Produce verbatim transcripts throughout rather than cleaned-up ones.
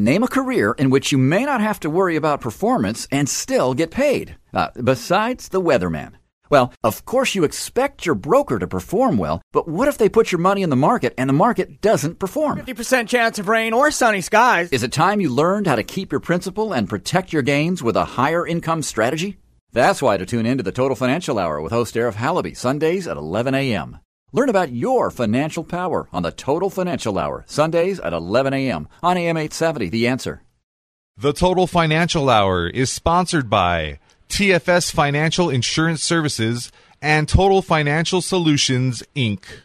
Name a career in which you may not have to worry about performance and still get paid, uh, besides the weatherman. Well, of course you expect your broker to perform well, but what if they put your money in the market and the market doesn't perform? fifty percent chance of rain or sunny skies. Is it time you learned how to keep your principal and protect your gains with a higher income strategy? That's why to tune in to the Total Financial Hour with host Arif Halaby, Sundays at eleven a.m. Learn about your financial power on the Total Financial Hour, Sundays at eleven a.m. on A M eight seventy, The Answer. The Total Financial Hour is sponsored by T F S Financial Insurance Services and Total Financial Solutions, Incorporated.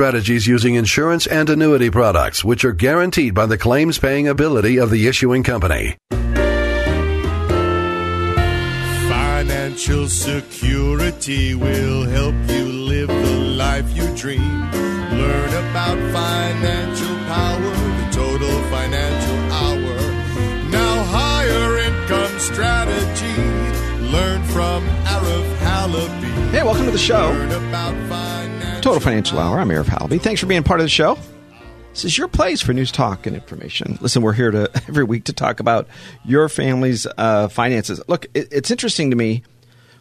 strategies using insurance and annuity products, which are guaranteed by the claims-paying ability of the issuing company. Financial security will help you live the life you dream. Learn about financial power, the Total Financial Hour. Now higher income strategy. Learn from Arif Halaby. Hey, welcome to the show. Learn about financial Total Financial Hour. I'm Arif Halaby. Thanks for being part of the show. This is your place for news, talk, and information. Listen, we're here to every week to talk about your family's uh, finances. Look, it, it's interesting to me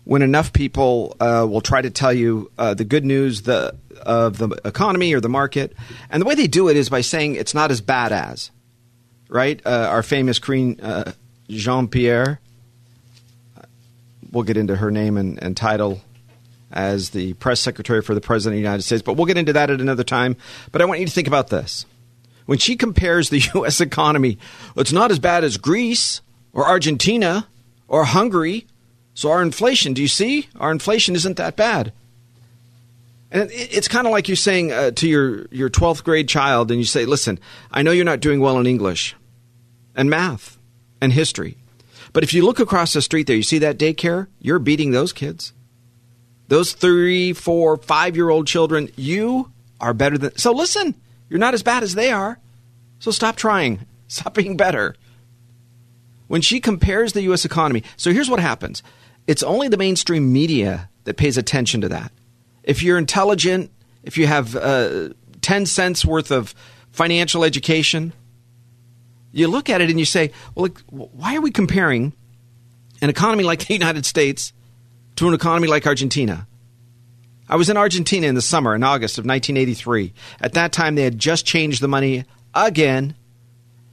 when enough people uh, will try to tell you uh, the good news the, of the economy or the market. And the way they do it is by saying it's not as bad as, right? Uh, our famous Karine uh, Jean-Pierre, we'll get into her name and, and title as the press secretary for the president of the United States. But we'll get into that at another time. But I want you to think about this. When she compares the U S economy, it's not as bad as Greece or Argentina or Hungary. So our inflation, do you see? Our inflation isn't that bad. And it's kind of like you saying uh, to your, your twelfth grade child, and you say, listen, I know you're not doing well in English and math and history. But if you look across the street there, you see that daycare? You're beating those kids. Those three, four, five-year-old children, you are better than – so listen, you're not as bad as they are. So stop trying. Stop being better. When she compares the U S economy – so here's what happens. It's only the mainstream media that pays attention to that. If you're intelligent, if you have uh, ten cents worth of financial education, you look at it and you say, well, why are we comparing an economy like the United States – to an economy like Argentina? I was in Argentina in the summer, in August of nineteen eighty-three. At that time, they had just changed the money again,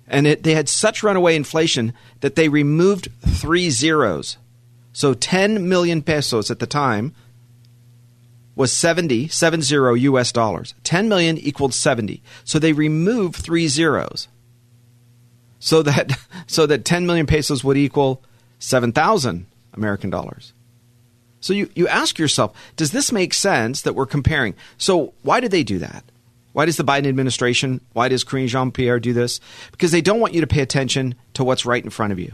and it, they had such runaway inflation that they removed three zeros. So ten million pesos at the time was seventy, seven zero U S dollars. ten million equaled seventy. So they removed three zeros so that, so that ten million pesos would equal seven thousand American dollars. So you, you ask yourself, does this make sense that we're comparing? So why did they do that? Why does the Biden administration, why does Karine Jean-Pierre do this? Because they don't want you to pay attention to what's right in front of you,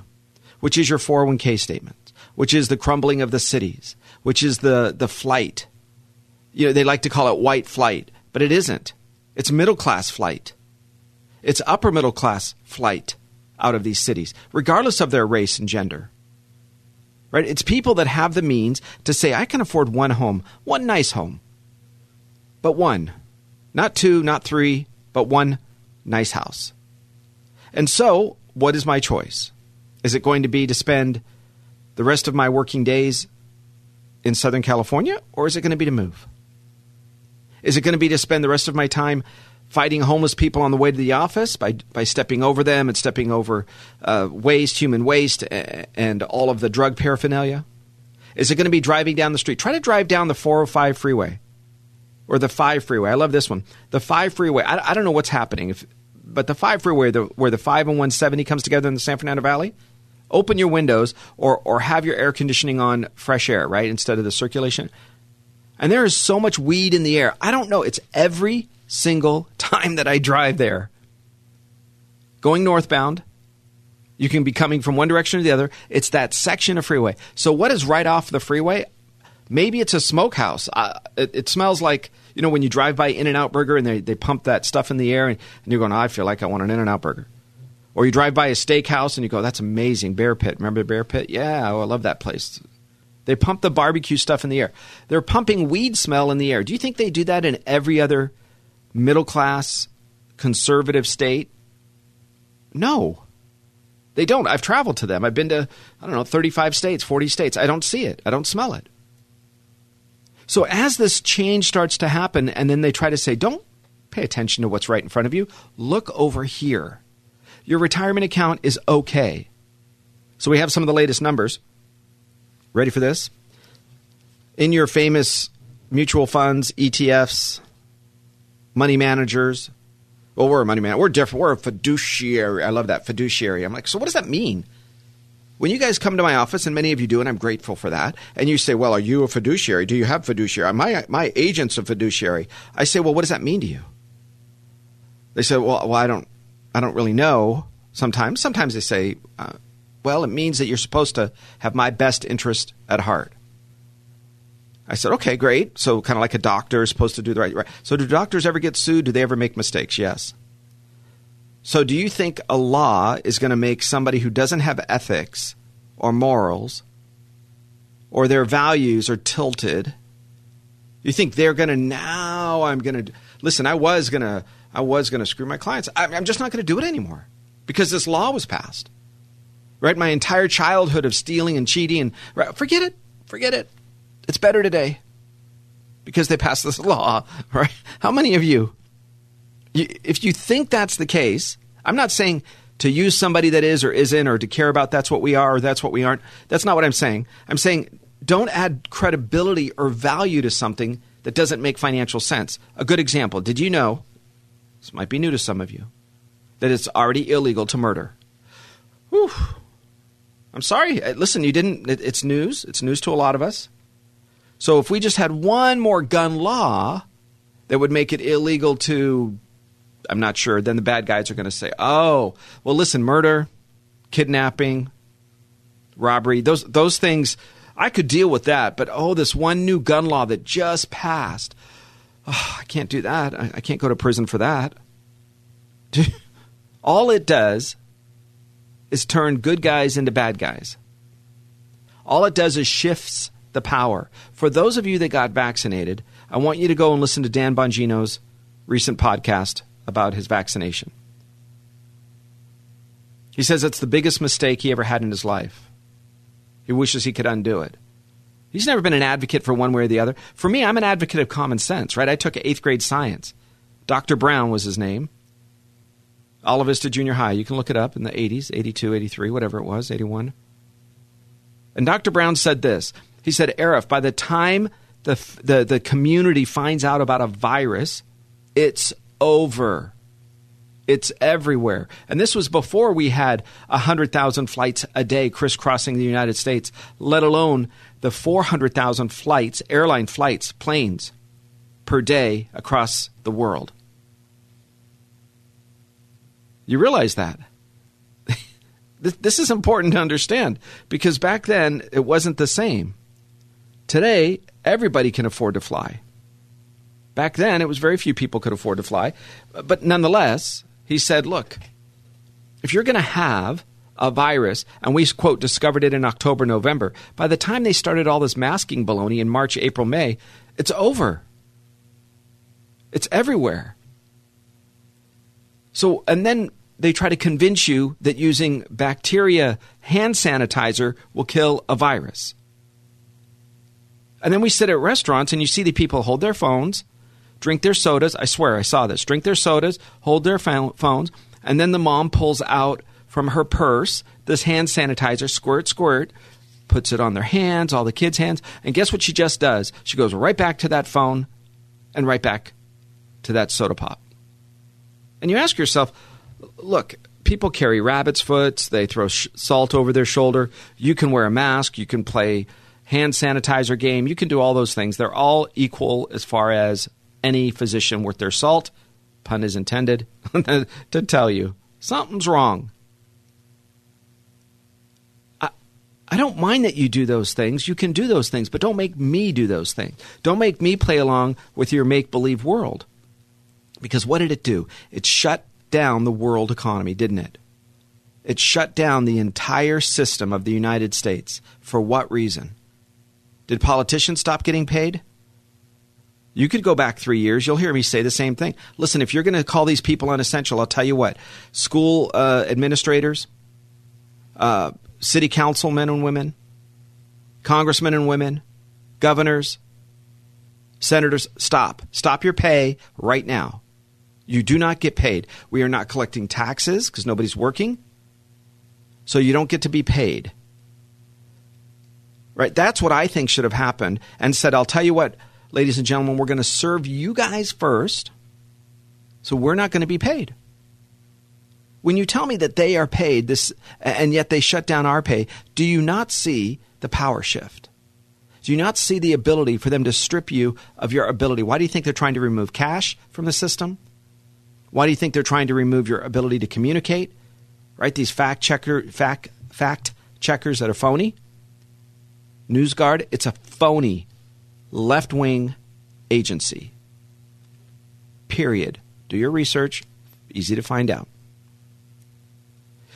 which is your four oh one k statement, which is the crumbling of the cities, which is the, the flight. You know, they like to call it white flight, but it isn't. It's middle-class flight. It's upper-middle-class flight out of these cities, regardless of their race and gender. Right? It's people that have the means to say, I can afford one home, one nice home, but one, not two, not three, but one nice house. And so what is my choice? Is it going to be to spend the rest of my working days in Southern California, or is it going to be to move? Is it going to be to spend the rest of my time fighting homeless people on the way to the office by by stepping over them and stepping over uh, waste, human waste, and, and all of the drug paraphernalia? Is it going to be driving down the street? Try to drive down the four oh five freeway or the five freeway. I love this one. The five freeway. I, I don't know what's happening, if, but the five freeway the, where the five and one seventy comes together in the San Fernando Valley, open your windows or or have your air conditioning on fresh air, right, instead of the circulation. And there is so much weed in the air. I don't know. It's every single time that I drive there. going northbound. You can be coming from one direction or the other. It's that section of freeway. So what is right off the freeway? Maybe it's a smokehouse. Uh, it, it smells like, you know, when you drive by In-N-Out Burger and they, they pump that stuff in the air and, and you're going, oh, I feel like I want an In-N-Out Burger. Or you drive by a steakhouse and you go, that's amazing, Bear Pit. Remember Bear Pit? Yeah, oh, I love that place. They pump the barbecue stuff in the air. They're pumping weed smell in the air. Do you think they do that in every other middle-class conservative state? No, they don't. I've traveled to them. I've been to, I don't know, thirty-five states, forty states. I don't see it. I don't smell it. So as this change starts to happen, and then they try to say, don't pay attention to what's right in front of you. Look over here. Your retirement account is okay. So we have some of the latest numbers. Ready for this? In your famous mutual funds, E T Fs, money managers. Well, we're a money manager. We're different. We're a fiduciary. I love that, fiduciary. I'm like, so what does that mean? When you guys come to my office, and many of you do, and I'm grateful for that, and you say, well, are you a fiduciary? Do you have fiduciary? My, my agent's a fiduciary. I say, well, what does that mean to you? They say, well, well I don't I don't really know sometimes. Sometimes they say, uh, well, it means that you're supposed to have my best interest at heart. I said, okay, great. So kind of like a doctor is supposed to do the right, right. So do doctors ever get sued? Do they ever make mistakes? Yes. So do you think a law is going to make somebody who doesn't have ethics or morals or their values are tilted, you think they're going to, now I'm going to, listen, I was going to, I was going to screw my clients. I'm just not going to do it anymore because this law was passed, right? My entire childhood of stealing and cheating and right, forget it, forget it. It's better today because they passed this law, right? How many of you, you, if you think that's the case, I'm not saying to use somebody that is or isn't or to care about that's what we are or that's what we aren't. That's not what I'm saying. I'm saying don't add credibility or value to something that doesn't make financial sense. A good example. Did you know, this might be new to some of you, that it's already illegal to murder? Whew. I'm sorry. Listen, you didn't. It, it's news. It's news to a lot of us. So if we just had one more gun law that would make it illegal to, I'm not sure, then the bad guys are going to say, oh, well, listen, murder, kidnapping, robbery, those those things, I could deal with that. But, oh, this one new gun law that just passed, oh, I can't do that. I, I can't go to prison for that. All it does is turn good guys into bad guys. All it does is shifts the power. For those of you that got vaccinated, I want you to go and listen to Dan Bongino's recent podcast about his vaccination. He says it's the biggest mistake he ever had in his life. He wishes he could undo it. He's never been an advocate for one way or the other. For me, I'm an advocate of common sense, right? I took eighth grade science. Doctor Brown was his name. Alta Vista Junior High. You can look it up in the eighties, eighty-two, eighty-three, whatever it was, eighty-one. And Doctor Brown said this. He said, Arif, by the time the, the the community finds out about a virus, it's over. It's everywhere. And this was before we had one hundred thousand flights a day crisscrossing the United States, let alone the four hundred thousand flights, airline flights, planes per day across the world. You realize that? this, this is important to understand because back then it wasn't the same. Today, everybody can afford to fly. Back then, it was very few people could afford to fly. But nonetheless, he said, look, if you're going to have a virus, and we, quote, discovered it in October, November, by the time they started all this masking baloney in March, April, May, it's over. It's everywhere. So, and then they try to convince you that using bacteria hand sanitizer will kill a virus. And then we sit at restaurants and you see the people hold their phones, drink their sodas. I swear I saw this. Drink their sodas, hold their phones. And then the mom pulls out from her purse this hand sanitizer, squirt, squirt, puts it on their hands, all the kids' hands. And guess what she just does? She goes right back to that phone and right back to that soda pop. And you ask yourself, look, people carry rabbit's foots. They throw sh- salt over their shoulder. You can wear a mask. You can play hand sanitizer game. You can do all those things. They're all equal as far as any physician worth their salt, pun is intended, to tell you. Something's wrong. I, I don't mind that you do those things. You can do those things, but don't make me do those things. Don't make me play along with your make-believe world. Because what did it do? It shut down the world economy, didn't it? It shut down the entire system of the United States. For what reason? Did politicians stop getting paid? You could go back three years. You'll hear me say the same thing. Listen, if you're going to call these people unessential, I'll tell you what. School uh, administrators, uh, city council men and women, congressmen and women, governors, senators, stop. Stop your pay right now. You do not get paid. We are not collecting taxes because nobody's working. So you don't get to be paid. Right? That's what I think should have happened, and said, I'll tell you what, ladies and gentlemen, we're going to serve you guys first, so we're not going to be paid. When you tell me that they are paid, this, and yet they shut down our pay, do you not see the power shift? Do you not see the ability for them to strip you of your ability? Why do you think they're trying to remove cash from the system? Why do you think they're trying to remove your ability to communicate? Right? These fact checker, fact, fact checkers that are phony. NewsGuard, it's a phony left-wing agency. Period. Do your research. Easy to find out.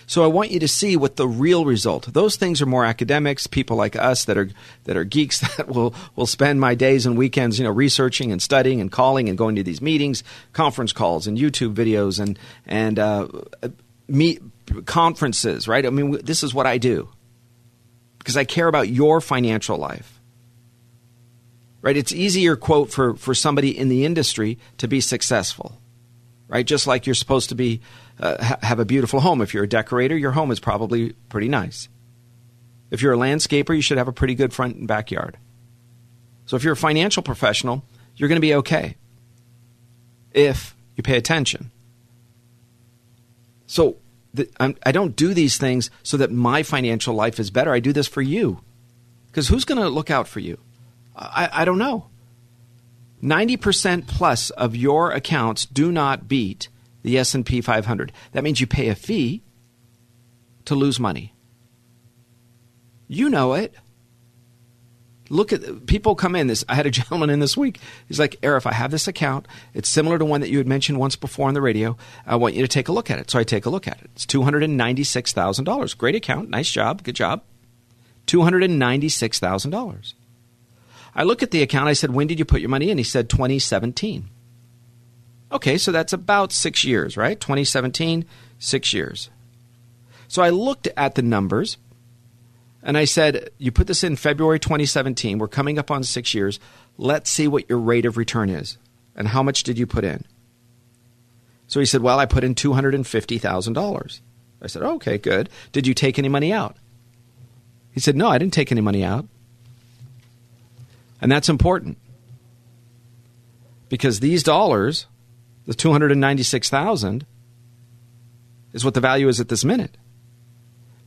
So I want you to see what the real result. Those things are more academics, people like us that are that are geeks that will, will spend my days and weekends, you know, researching and studying and calling and going to these meetings, conference calls and YouTube videos and and uh, meet conferences, right? I mean, w- this is what I do. Because I care about your financial life, right? It's easier, quote, for, for somebody in the industry to be successful, right? Just like you're supposed to be, uh, ha- have a beautiful home. If you're a decorator, your home is probably pretty nice. If you're a landscaper, you should have a pretty good front and backyard. So if you're a financial professional, you're going to be okay if you pay attention. So I don't do these things so that my financial life is better. I do this for you, because who's going to look out for you? I, I don't know. ninety percent plus of your accounts do not beat the S and P five hundred. That means you pay a fee to lose money. You know it. Look at people come in. This I had a gentleman in this week. He's like, Arif, I have this account. It's similar to one that you had mentioned once before on the radio. I want you to take a look at it. So I take a look at it. It's two hundred ninety-six thousand dollars. Great account. Nice job. Good job. two hundred ninety-six thousand dollars. I look at the account. I said, when did you put your money in? He said, twenty seventeen. Okay, so that's about six years, right? twenty seventeen, six years. So I looked at the numbers. And I said, you put this in February twenty seventeen. We're coming up on six years. Let's see what your rate of return is. And how much did you put in? So he said, well, I put in two hundred fifty thousand dollars. I said, oh, okay, good. Did you take any money out? He said, no, I didn't take any money out. And that's important. Because these dollars, the two hundred ninety-six thousand dollars, is what the value is at this minute.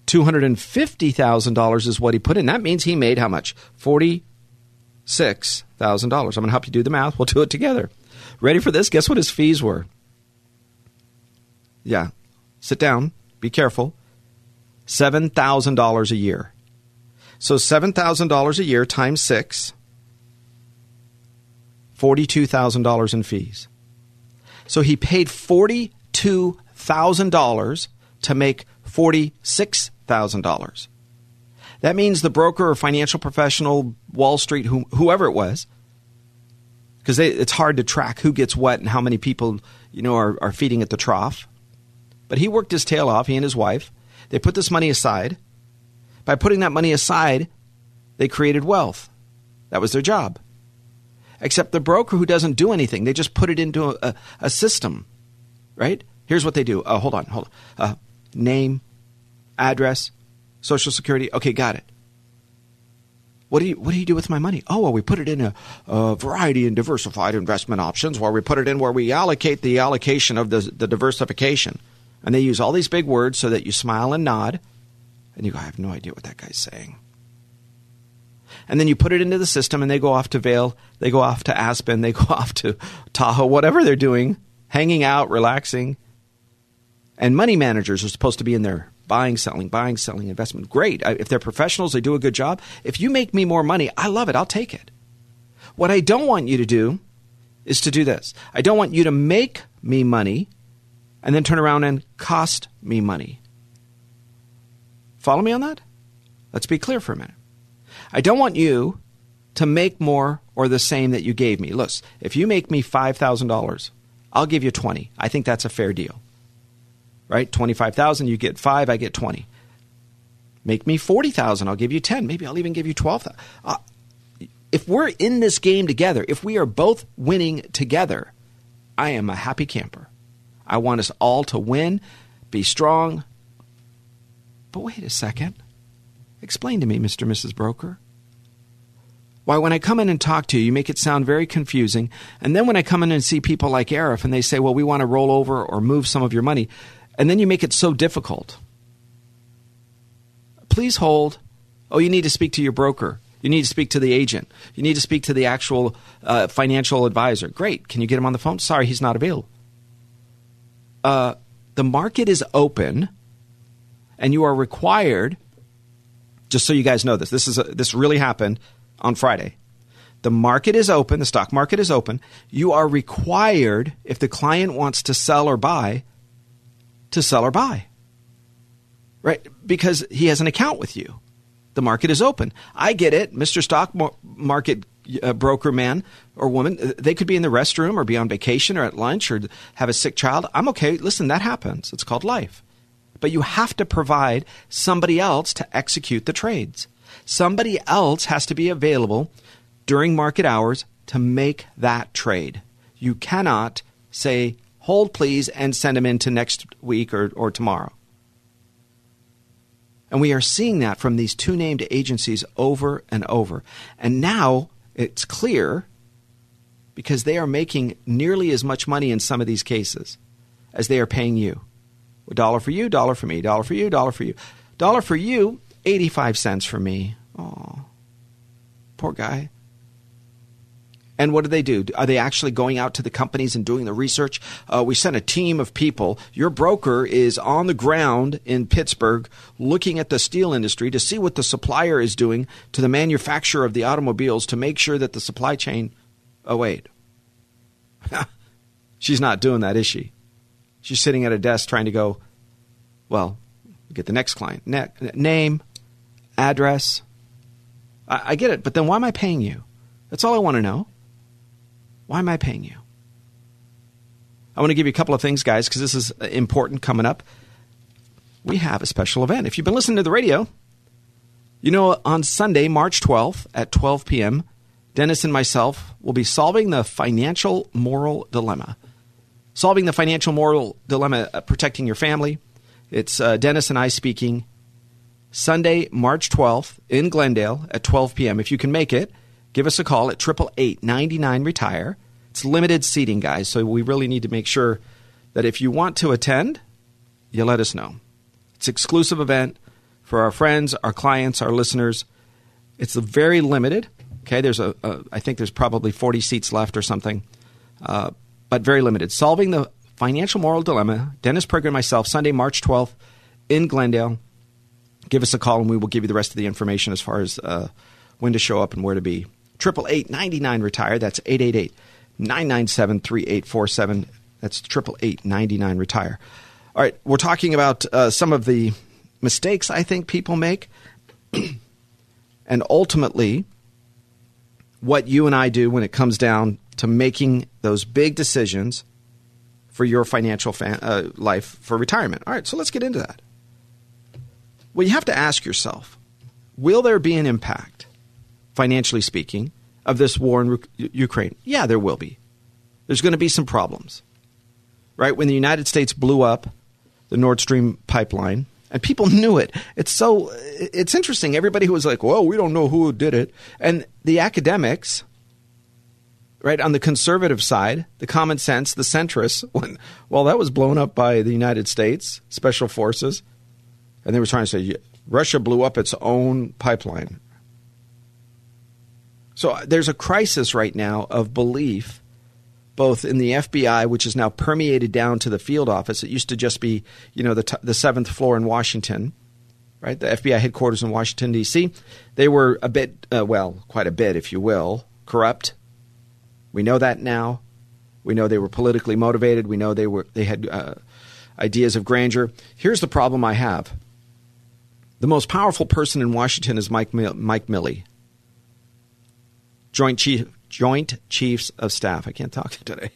two hundred fifty thousand dollars is what he put in. That means he made how much? forty-six thousand dollars. I'm going to help you do the math. We'll do it together. Ready for this? Guess what his fees were? Yeah. Sit down. Be careful. seven thousand dollars a year. So seven thousand dollars a year times six, forty-two thousand dollars in fees. So he paid forty-two thousand dollars to make forty-six thousand dollars. That means the broker or financial professional, Wall Street, who, whoever it was, because it's hard to track who gets what and how many people, you know, are, are feeding at the trough. But he worked his tail off, he and his wife. They put this money aside. By putting that money aside, they created wealth. That was their job. Except the broker who doesn't do anything. They just put it into a, a system, right? Here's what they do. Uh, hold on, hold on. Uh, Name, address, Social Security. Okay, got it. What do you what do you do with my money? Oh, well, we put it in a, a variety and diversified investment options, where we put it in where we allocate the allocation of the, the diversification. And they use all these big words so that you smile and nod, and you go, I have no idea what that guy's saying. And then you put it into the system, and they go off to Vail, they go off to Aspen, they go off to Tahoe, whatever they're doing, hanging out, relaxing. And money managers are supposed to be in there buying, selling, buying, selling, investment. Great. I, if they're professionals, they do a good job. If you make me more money, I love it. I'll take it. What I don't want you to do is to do this. I don't want you to make me money and then turn around and cost me money. Follow me on that? Let's be clear for a minute. I don't want you to make more or the same that you gave me. Look, if you make me five thousand dollars, I'll give you twenty. I think that's a fair deal. Right? twenty-five thousand, you get five, I get twenty. Make me forty thousand, I'll give you ten. Maybe I'll even give you twelve thousand. Uh, if we're in this game together, if we are both winning together, I am a happy camper. I want us all to win, be strong. But wait a second. Explain to me, Mister and Missus Broker, why when I come in and talk to you, you make it sound very confusing. And then when I come in and see people like Arif and they say, well, we want to roll over or move some of your money, and then you make it so difficult. Please hold. Oh, you need to speak to your broker. You need to speak to the agent. You need to speak to the actual uh, financial advisor. Great. Can you get him on the phone? Sorry, he's not available. Uh, the market is open and you are required, just so you guys know this, this is a, this really happened on Friday. The market is open. The stock market is open. You are required, if the client wants to sell or buy, to sell or buy, right? Because he has an account with you. The market is open. I get it. Mister Stock Market uh, broker man or woman, they could be in the restroom or be on vacation or at lunch or have a sick child. I'm okay. Listen, that happens. It's called life. But you have to provide somebody else to execute the trades. Somebody else has to be available during market hours to make that trade. You cannot say, hold please, and send them into next week or, or tomorrow. And we are seeing that from these two named agencies over and over. And now it's clear because they are making nearly as much money in some of these cases as they are paying you. A dollar for you, dollar for me, dollar for you, dollar for you. Dollar for you, eighty-five cents for me. Oh, poor guy. And what do they do? Are they actually going out to the companies and doing the research? Uh, we sent a team of people. Your broker is on the ground in Pittsburgh looking at the steel industry to see what the supplier is doing to the manufacturer of the automobiles to make sure that the supply chain... Oh, wait. She's not doing that, is she? She's sitting at a desk trying to go, well, get the next client. Ne- name, address. I-, I get it, but then why am I paying you? That's all I want to know. Why am I paying you? I want to give you a couple of things, guys, because this is important coming up. We have a special event. If you've been listening to the radio, you know on Sunday, March twelfth at twelve p.m., Dennis and myself will be solving the financial moral dilemma. Solving the financial moral dilemma, uh, protecting your family. It's uh, Dennis and I speaking Sunday, March twelfth in Glendale at twelve p.m. If you can make it, give us a call at eight eight eight, nine nine, RETIRE. It's limited seating, guys, so we really need to make sure that if you want to attend, you let us know. It's an exclusive event for our friends, our clients, our listeners. It's very limited. Okay, there's a, a I think there's probably forty seats left or something, uh, but very limited. Solving the Financial Moral Dilemma, Dennis Prager and myself, Sunday, March twelfth in Glendale. Give us a call and we will give you the rest of the information as far as uh, when to show up and where to be. eight eight eight, nine nine, RETIRE. That's eight eight eight, nine nine seven, three eight four seven. That's eight eight eight, nine nine, RETIRE. All right. We're talking about uh, some of the mistakes I think people make and ultimately what you and I do when it comes down to making those big decisions for your financial fa- uh, life for retirement. All right. So let's get into that. Well, you have to ask yourself, will there be an impact, financially speaking, of this war in Ru- Ukraine? Yeah, there will be. There's going to be some problems, right? When the United States blew up the Nord Stream pipeline, and people knew it. It's so it's interesting. Everybody who was like, "Well, we don't know who did it," and the academics, right on the conservative side, the common sense, the centrists, when well, that was blown up by the United States special forces, and they were trying to say Russia blew up its own pipeline. So there's a crisis right now of belief both in the F B I, which is now permeated down to the field office. It used to just be, you know, the t- the seventh floor in Washington, right? The F B I headquarters in Washington, D C. They were a bit, uh, well, quite a bit, if you will, corrupt. We know that now. We know they were politically motivated. We know they were they had uh, ideas of grandeur. Here's the problem I have. The most powerful person in Washington is Mike Mike Milley, Joint Chief Joint Chiefs of Staff. I can't talk today.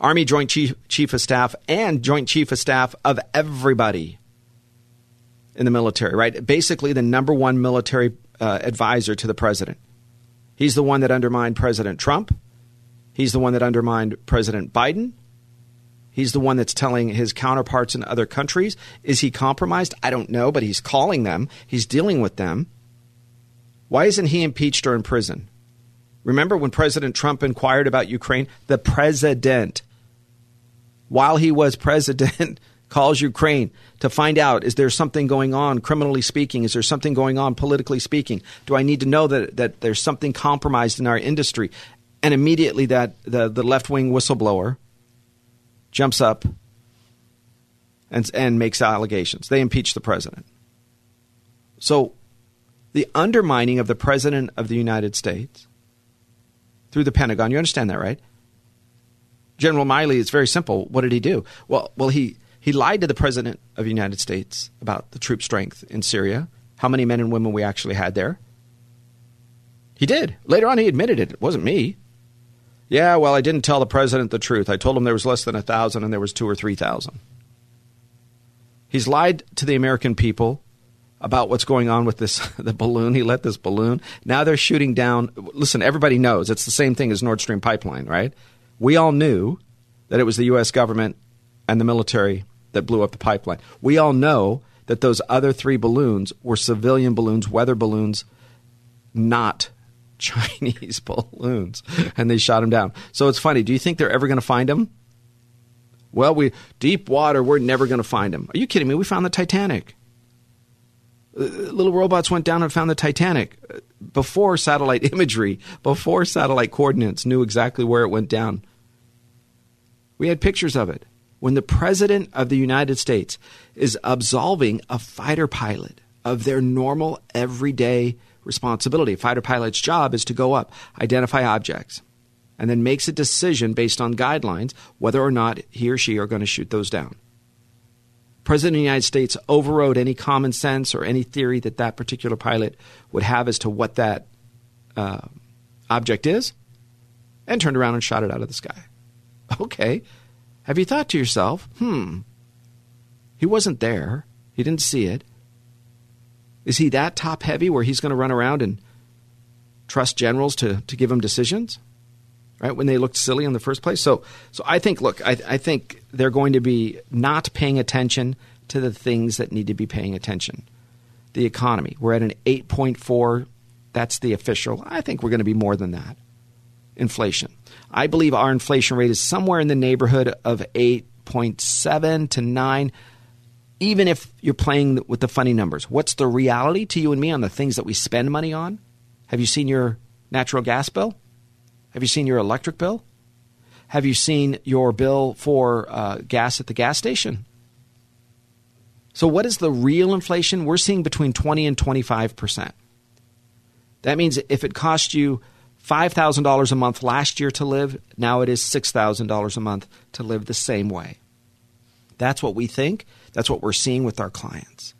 Army Joint Chief Chief of Staff and Joint Chief of Staff of everybody in the military. Right, basically the number one military uh, advisor to the president. He's the one that undermined President Trump. He's the one that undermined President Biden. He's the one that's telling his counterparts in other countries. Is he compromised? I don't know, but he's calling them. He's dealing with them. Why isn't he impeached or in prison? Remember when President Trump inquired about Ukraine? The president, while he was president, calls Ukraine to find out, is there something going on criminally speaking? Is there something going on politically speaking? Do I need to know that, that there's something compromised in our industry? And immediately that the, the left-wing whistleblower jumps up and, and makes allegations. They impeach the president. So the undermining of the president of the United States through the Pentagon, you understand that, right? General Milley, it's very simple. What did he do? Well, well, he, he lied to the president of the United States about the troop strength in Syria, how many men and women we actually had there. He did. Later on, he admitted it. It wasn't me. Yeah, well, I didn't tell the president the truth. I told him there was less than one thousand and there was two or three thousand. He's lied to the American people about what's going on with this the balloon. He let this balloon. Now they're shooting down. Listen, everybody knows. It's the same thing as Nord Stream pipeline, right? We all knew that it was the U S government and the military that blew up the pipeline. We all know that those other three balloons were civilian balloons, weather balloons, not Chinese balloons, and they shot him down. So it's funny. Do you think they're ever going to find him? Well, we deep water, we're never going to find him. Are you kidding me? We found the Titanic. Uh, little robots went down and found the Titanic before satellite imagery, before satellite coordinates knew exactly where it went down. We had pictures of it. When the president of the United States is absolving a fighter pilot of their normal everyday responsibility. A fighter pilot's job is to go up, identify objects, and then makes a decision based on guidelines whether or not he or she are going to shoot those down. The President of the United States overrode any common sense or any theory that that particular pilot would have as to what that uh, object is, and turned around and shot it out of the sky. Okay. Have you thought to yourself, hmm, he wasn't there. He didn't see it. Is he that top-heavy where he's going to run around and trust generals to, to give him decisions, right, when they looked silly in the first place? So so I think, look, I, I think they're going to be not paying attention to the things that need to be paying attention. The economy, we're at an eight point four. That's the official. I think we're going to be more than that. Inflation. I believe our inflation rate is somewhere in the neighborhood of eight point seven to nine. Even if you're playing with the funny numbers, what's the reality to you and me on the things that we spend money on? Have you seen your natural gas bill? Have you seen your electric bill? Have you seen your bill for uh, gas at the gas station? So what is the real inflation? We're seeing between twenty and twenty-five percent. That means if it cost you five thousand dollars a month last year to live, now it is six thousand dollars a month to live the same way. That's what we think. That's what we're seeing with our clients.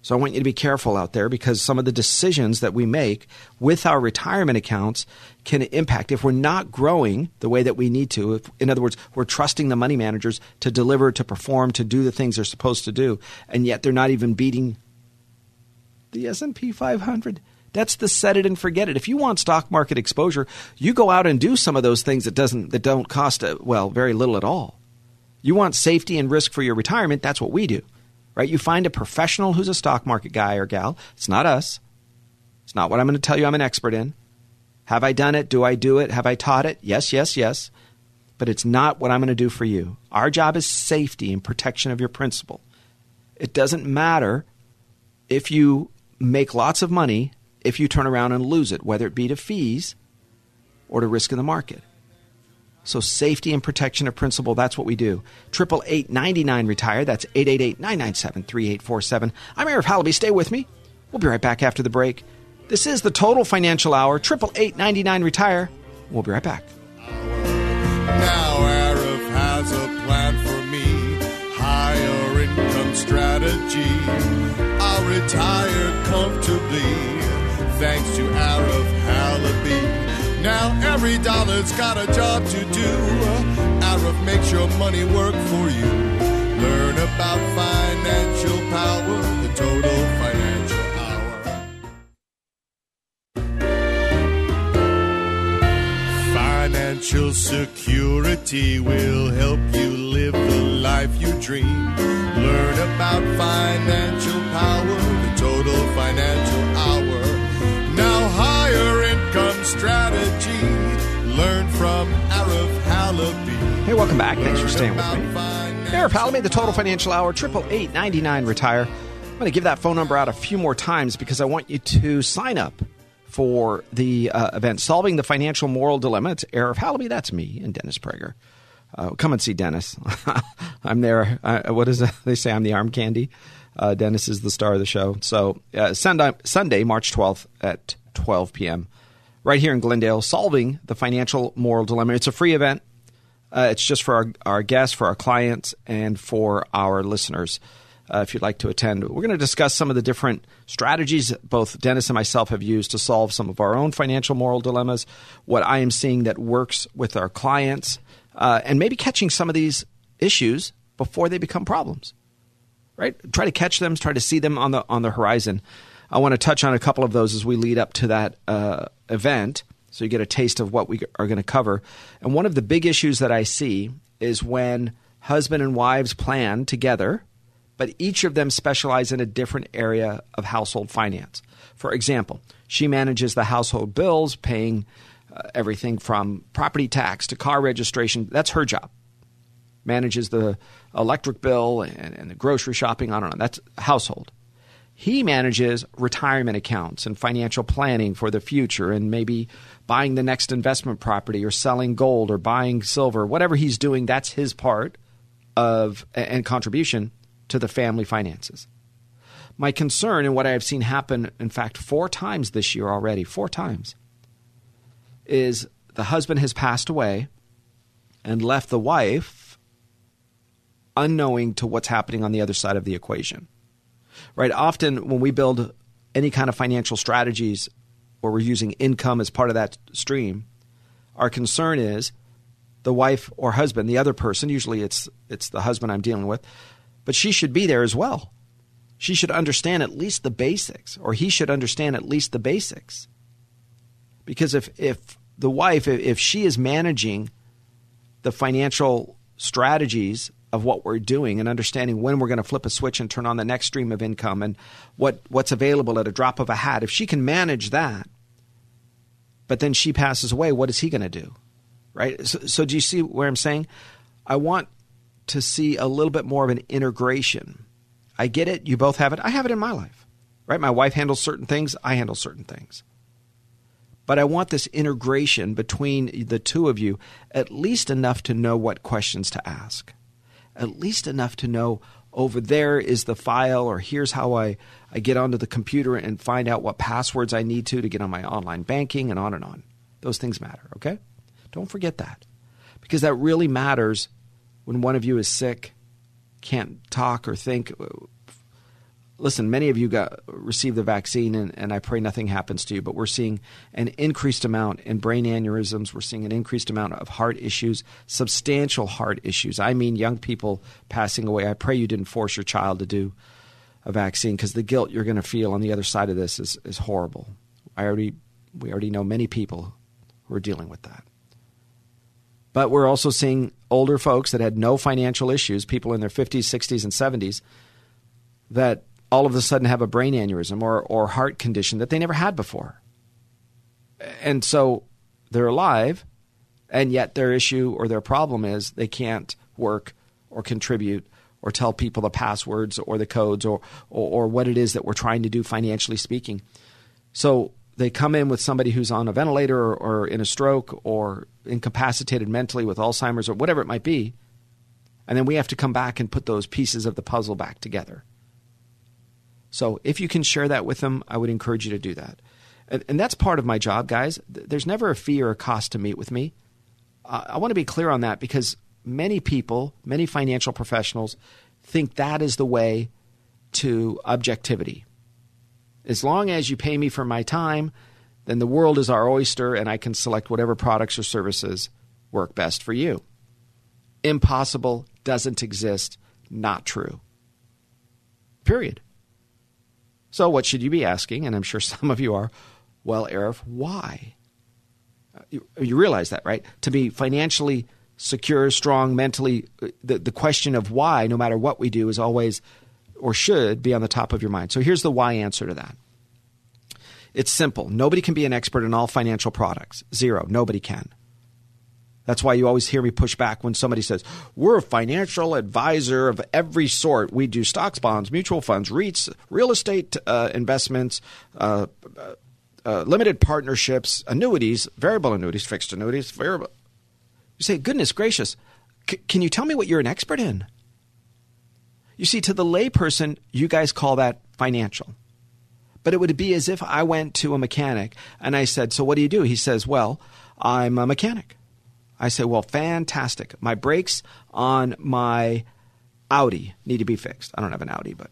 So I want you to be careful out there, because some of the decisions that we make with our retirement accounts can impact if we're not growing the way that we need to. If, in other words, we're trusting the money managers to deliver, to perform, to do the things they're supposed to do, and yet they're not even beating the S and P five hundred. That's the set it and forget it. If you want stock market exposure, you go out and do some of those things that doesn't that don't cost, well, very little at all. You want safety and risk for your retirement. That's what we do, right? You find a professional who's a stock market guy or gal. It's not us. It's not what I'm going to tell you I'm an expert in. Have I done it? Do I do it? Have I taught it? Yes, yes, yes. But it's not what I'm going to do for you. Our job is safety and protection of your principal. It doesn't matter if you make lots of money, if you turn around and lose it, whether it be to fees or to risk in the market. So safety and protection of principal, that's what we do. eight eight eight, nine nine, retire. That's eight eight eight, nine nine seven, three eight four seven. I'm Arif Halaby. Stay with me. We'll be right back after the break. This is the Total Financial Hour, eight eight eight, nine nine, retire. We'll be right back. Now Arif has a plan for me, higher income strategy. I'll retire comfortably thanks to Arif Halaby. Now every dollar's got a job to do. Arif makes your money work for you. Learn about financial power, the Total Financial Hour. Financial security will help you live the life you dream. Learn about financial power, the Total Financial Hour. Now higher income strategy. Learn from Arif Halaby. Hey, welcome back. Learn Thanks for staying with me. Arif Halaby, the Total Financial Hour, eight eight eight, nine nine, retire. I'm going to give that phone number out a few more times because I want you to sign up for the uh, event, Solving the Financial Moral Dilemma. It's Arif Halaby. That's me and Dennis Prager. Uh, come and see Dennis. I'm there. Uh, what is it? They say I'm the arm candy. Uh, Dennis is the star of the show. So uh, Sunday, Sunday, March twelfth at twelve p.m. right here in Glendale, Solving the Financial Moral Dilemma. It's a free event. Uh, it's just for our, our guests, for our clients, and for our listeners. Uh, if you'd like to attend, we're going to discuss some of the different strategies that both Dennis and myself have used to solve some of our own financial moral dilemmas, what I am seeing that works with our clients, uh, and maybe catching some of these issues before they become problems, right? Try to catch them, try to see them on the on the horizon. I want to touch on a couple of those as we lead up to that uh, event, so you get a taste of what we are going to cover. And one of the big issues that I see is when husband and wives plan together, but each of them specialize in a different area of household finance. For example, she manages the household bills, paying uh, everything from property tax to car registration. That's her job. Manages the electric bill and, and the grocery shopping, I don't know. That's household. He manages retirement accounts and financial planning for the future and maybe buying the next investment property or selling gold or buying silver. Whatever he's doing, that's his part of and contribution to the family finances. My concern, and what I've seen happen, in fact, four times this year already, four times, is the husband has passed away and left the wife unknowing to what's happening on the other side of the equation. Right. Often when we build any kind of financial strategies where we're using income as part of that stream, our concern is the wife or husband, the other person, usually it's it's the husband I'm dealing with, but she should be there as well. She should understand at least the basics, or he should understand at least the basics. Because if, if the wife, if she is managing the financial strategies of what we're doing and understanding when we're going to flip a switch and turn on the next stream of income and what what's available at a drop of a hat. If she can manage that, but then she passes away, what is he going to do, right? So, so do you see where I'm saying? I want to see a little bit more of an integration. I get it. You both have it. I have it in my life, right? My wife handles certain things. I handle certain things. But I want this integration between the two of you, at least enough to know what questions to ask. At least enough to know over there is the file, or here's how I, I get onto the computer and find out what passwords I need to to get on my online banking, and on and on. Those things matter, okay? Don't forget that, because that really matters when one of you is sick, can't talk or think. Listen, many of you got received the vaccine, and, and I pray nothing happens to you, but we're seeing an increased amount in brain aneurysms. We're seeing an increased amount of heart issues, substantial heart issues. I mean, young people passing away. I pray you didn't force your child to do a vaccine, because the guilt you're going to feel on the other side of this is, is horrible. I already, we already know many people who are dealing with that. But we're also seeing older folks that had no financial issues, people in their fifties, sixties, and seventies, that all of a sudden have a brain aneurysm or, or heart condition that they never had before. And so they're alive, and yet their issue or their problem is they can't work or contribute or tell people the passwords or the codes or, or, or what it is that we're trying to do financially speaking. So they come in with somebody who's on a ventilator or, or in a stroke or incapacitated mentally with Alzheimer's or whatever it might be, and then we have to come back and put those pieces of the puzzle back together. So if you can share that with them, I would encourage you to do that. And, and that's part of my job, guys. There's never a fee or a cost to meet with me. Uh, I want to be clear on that because many people, many financial professionals think that is the way to objectivity. As long as you pay me for my time, then the world is our oyster and I can select whatever products or services work best for you. Impossible, doesn't exist, not true. Period. So what should you be asking? And I'm sure some of you are, well, Arif, why? You, you realize that, right? To be financially secure, strong, mentally, the, the question of why, no matter what we do, is always or should be on the top of your mind. So here's the why answer to that. It's simple. Nobody can be an expert in all financial products. Zero. Nobody can. That's why you always hear me push back when somebody says, we're a financial advisor of every sort. We do stocks, bonds, mutual funds, REITs, real estate uh, investments, uh, uh, limited partnerships, annuities, variable annuities, fixed annuities, variable. You say, goodness gracious, c- can you tell me what you're an expert in? You see, to the layperson, you guys call that financial. But it would be as if I went to a mechanic and I said, so what do you do? He says, well, I'm a mechanic. I say, well, fantastic. My brakes on my Audi need to be fixed. I don't have an Audi, but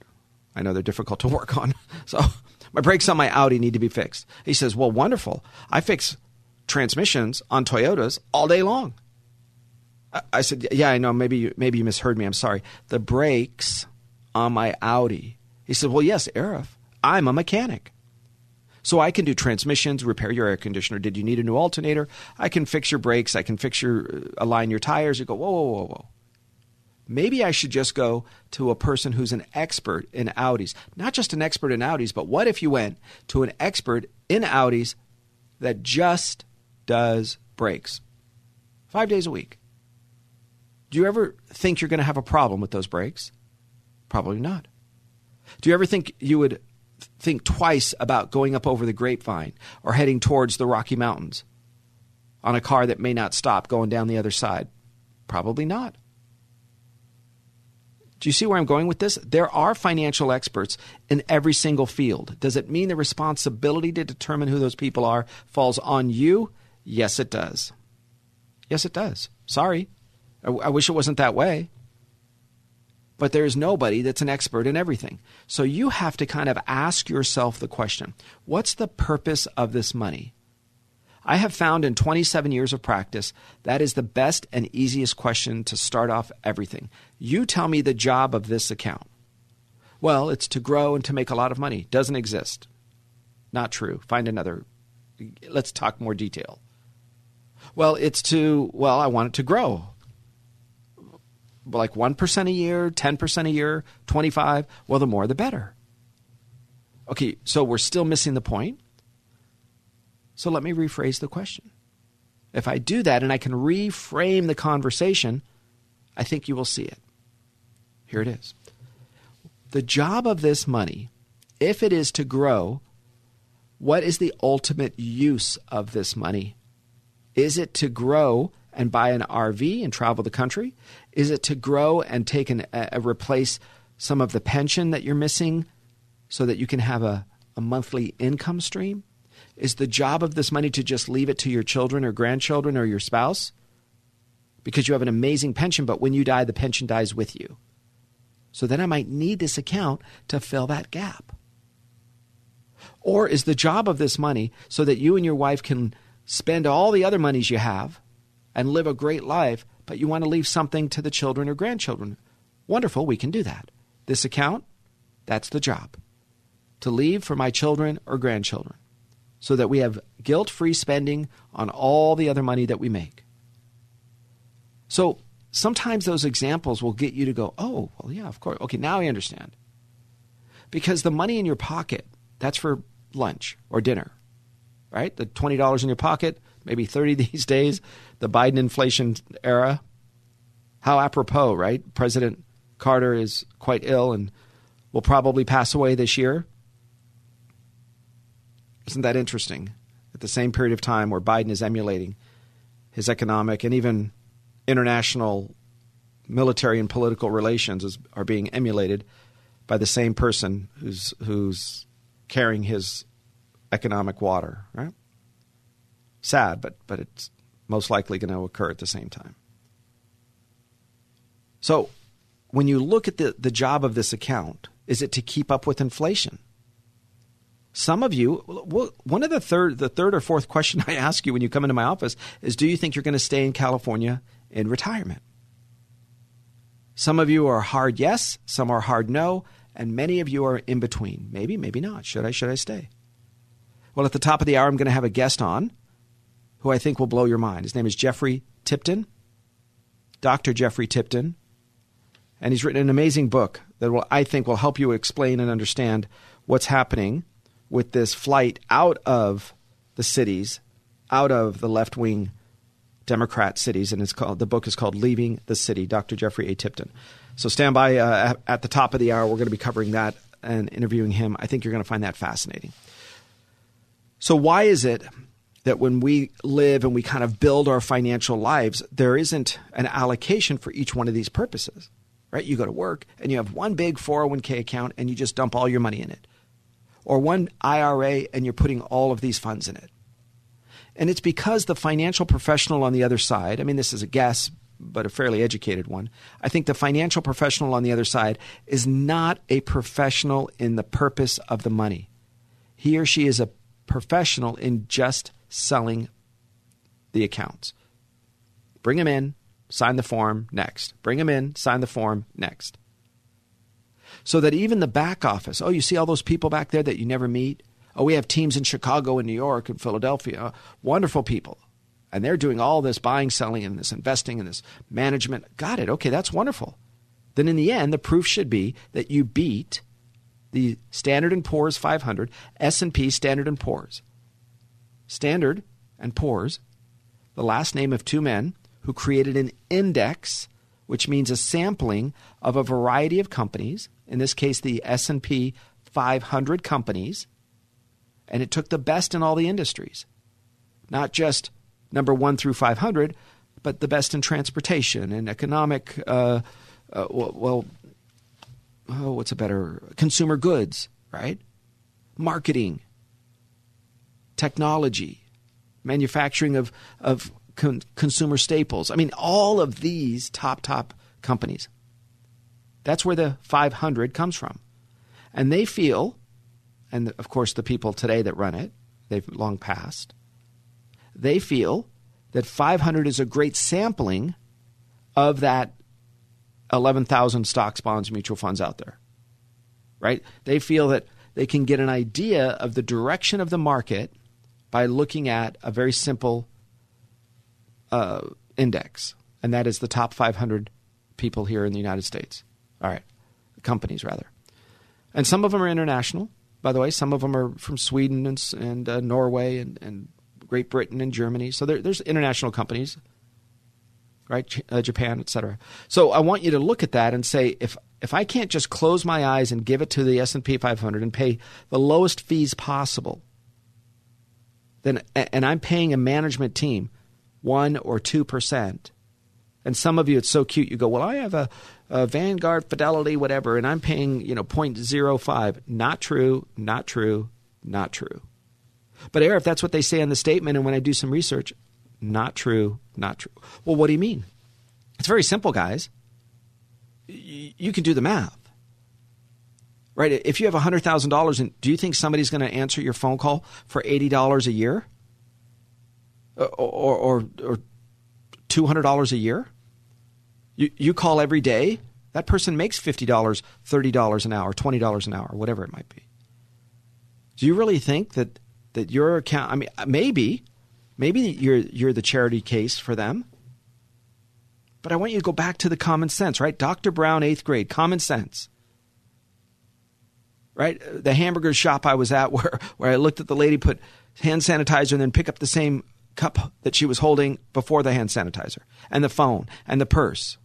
I know they're difficult to work on. So my brakes on my Audi need to be fixed. He says, well, wonderful. I fix transmissions on Toyotas all day long. I, I said, yeah, I know. Maybe you, maybe you misheard me. I'm sorry. The brakes on my Audi. He said, well, yes, Arif, I'm a mechanic. So I can do transmissions, repair your air conditioner. Did you need a new alternator? I can fix your brakes. I can fix your align your tires. You go, whoa, whoa, whoa, whoa. Maybe I should just go to a person who's an expert in Audis. Not just an expert in Audis, but what if you went to an expert in Audis that just does brakes five days a week? Do you ever think you're going to have a problem with those brakes? Probably not. Do you ever think you would think twice about going up over the grapevine or heading towards the Rocky Mountains on a car that may not stop going down the other side? Probably not. Do you see where I'm going with this? There are financial experts in every single field. Does it mean the responsibility to determine who those people are falls on you? Yes, it does. Yes, it does. Sorry. I, w- I wish it wasn't that way. But there is nobody that's an expert in everything. So you have to kind of ask yourself the question, what's the purpose of this money? I have found in twenty-seven years of practice, that is the best and easiest question to start off everything. You tell me the job of this account. Well, it's to grow and to make a lot of money. Doesn't exist. Not true. Find another. Let's talk more detail. Well, it's to, well, I want it to grow. Like one percent a year, ten percent a year, twenty-five. Well, the more, the better. Okay, so we're still missing the point. So let me rephrase the question. If I do that and I can reframe the conversation, I think you will see it. Here it is. The job of this money, if it is to grow, what is the ultimate use of this money? Is it to grow and buy an R V and travel the country? Is it to grow and take and uh, replace some of the pension that you're missing so that you can have a, a monthly income stream? Is the job of this money to just leave it to your children or grandchildren or your spouse? Because you have an amazing pension, but when you die, the pension dies with you. So then I might need this account to fill that gap. Or is the job of this money so that you and your wife can spend all the other monies you have and live a great life, but you want to leave something to the children or grandchildren? Wonderful, we can do that. This account, that's the job, to leave for my children or grandchildren so that we have guilt-free spending on all the other money that we make. So sometimes those examples will get you to go, oh, well, yeah, of course. Okay, now I understand. Because the money in your pocket, that's for lunch or dinner, right? The twenty dollars in your pocket, maybe thirty these days, the Biden inflation era. How apropos, right? President Carter is quite ill and will probably pass away this year. Isn't that interesting? At the same period of time where Biden is emulating his economic and even international military and political relations is, are being emulated by the same person who's who's carrying his economic water, right? Sad, but but it's most likely going to occur at the same time. So when you look at the, the job of this account, is it to keep up with inflation? Some of you, one of the third, the third or fourth question I ask you when you come into my office is, do you think you're going to stay in California in retirement? Some of you are hard yes, some are hard no, and many of you are in between. Maybe, maybe not. Should I, should I stay? Well, at the top of the hour, I'm going to have a guest on who I think will blow your mind. His name is Jeffrey Tipton, Doctor Jeffrey Tipton, and he's written an amazing book that will, I think will help you explain and understand what's happening with this flight out of the cities, out of the left-wing Democrat cities, and it's called, the book is called Leaving the City, Doctor Jeffrey A. Tipton. So stand by uh, at the top of the hour. We're going to be covering that and interviewing him. I think you're going to find that fascinating. So why is it that when we live and we kind of build our financial lives, there isn't an allocation for each one of these purposes, right? You go to work and you have one big four oh one k account and you just dump all your money in it. Or one I R A and you're putting all of these funds in it. And it's because the financial professional on the other side, I mean, this is a guess, but a fairly educated one. I think the financial professional on the other side is not a professional in the purpose of the money. He or she is a professional in just selling the accounts. Bring them in, sign the form, next. Bring them in, sign the form, next. So that even the back office, oh, you see all those people back there that you never meet? Oh, we have teams in Chicago and New York and Philadelphia, wonderful people. And they're doing all this buying, selling, and this investing and this management. Got it. Okay, that's wonderful. Then in the end, the proof should be that you beat the Standard and Poor's five hundred, S and P Standard and Poor's. Standard and Poor's, the last name of two men who created an index, which means a sampling of a variety of companies, in this case, the S and P five hundred companies, and it took the best in all the industries, not just number one through five hundred, but the best in transportation and economic, uh, uh, well, oh, what's a better, consumer goods, right? Marketing, technology, manufacturing of of Con- consumer staples. I mean, all of these top, top companies. That's where the five hundred comes from. And they feel, and of course the people today that run it, they've long passed, they feel that five hundred is a great sampling of that eleven thousand stocks, bonds, mutual funds out there, right? They feel that they can get an idea of the direction of the market by looking at a very simple Uh, index, and that is the top five hundred people here in the United States. All right, companies rather, and some of them are international. By the way, some of them are from Sweden and, and uh, Norway and, and Great Britain and Germany. So there, there's international companies, right? J- uh, Japan, et cetera. So I want you to look at that and say, if if I can't just close my eyes and give it to the S and P five hundred and pay the lowest fees possible, then and I'm paying a management team one or two percent. And some of you, it's so cute. You go, well, I have a, a Vanguard, Fidelity, whatever, and I'm paying, you know, zero point zero five. Not true, not true, not true. But Arif, that's what they say in the statement. And when I do some research, not true, not true. Well, what do you mean? It's very simple, guys. Y- you can do the math, right? If you have one hundred thousand dollars, and do you think somebody's going to answer your phone call for eighty dollars a year? Or, or, or two hundred dollars a year? You, you call every day. That person makes fifty dollars, thirty dollars an hour, twenty dollars an hour, whatever it might be. Do you really think that, that your account – I mean, maybe. Maybe you're, you're the charity case for them. But I want you to go back to the common sense, right? Doctor Brown, eighth grade, common sense. Right? The hamburger shop I was at where, where I looked at the lady put hand sanitizer and then pick up the same – cup that she was holding before the hand sanitizer, and the phone and the purse.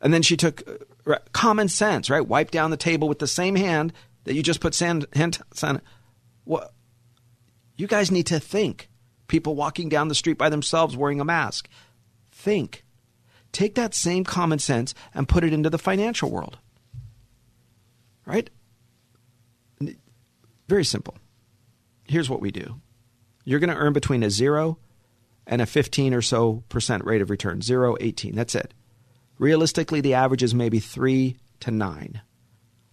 And then she took uh, right, common sense, right? Wipe down the table with the same hand that you just put sand, hand san- What? You guys need to think. People walking down the street by themselves wearing a mask. Think. Take that same common sense and put it into the financial world. Right? Very simple. Here's what we do. You're going to earn between a zero and a fifteen or so percent rate of return. Zero, eighteen. That's it. Realistically, the average is maybe three to nine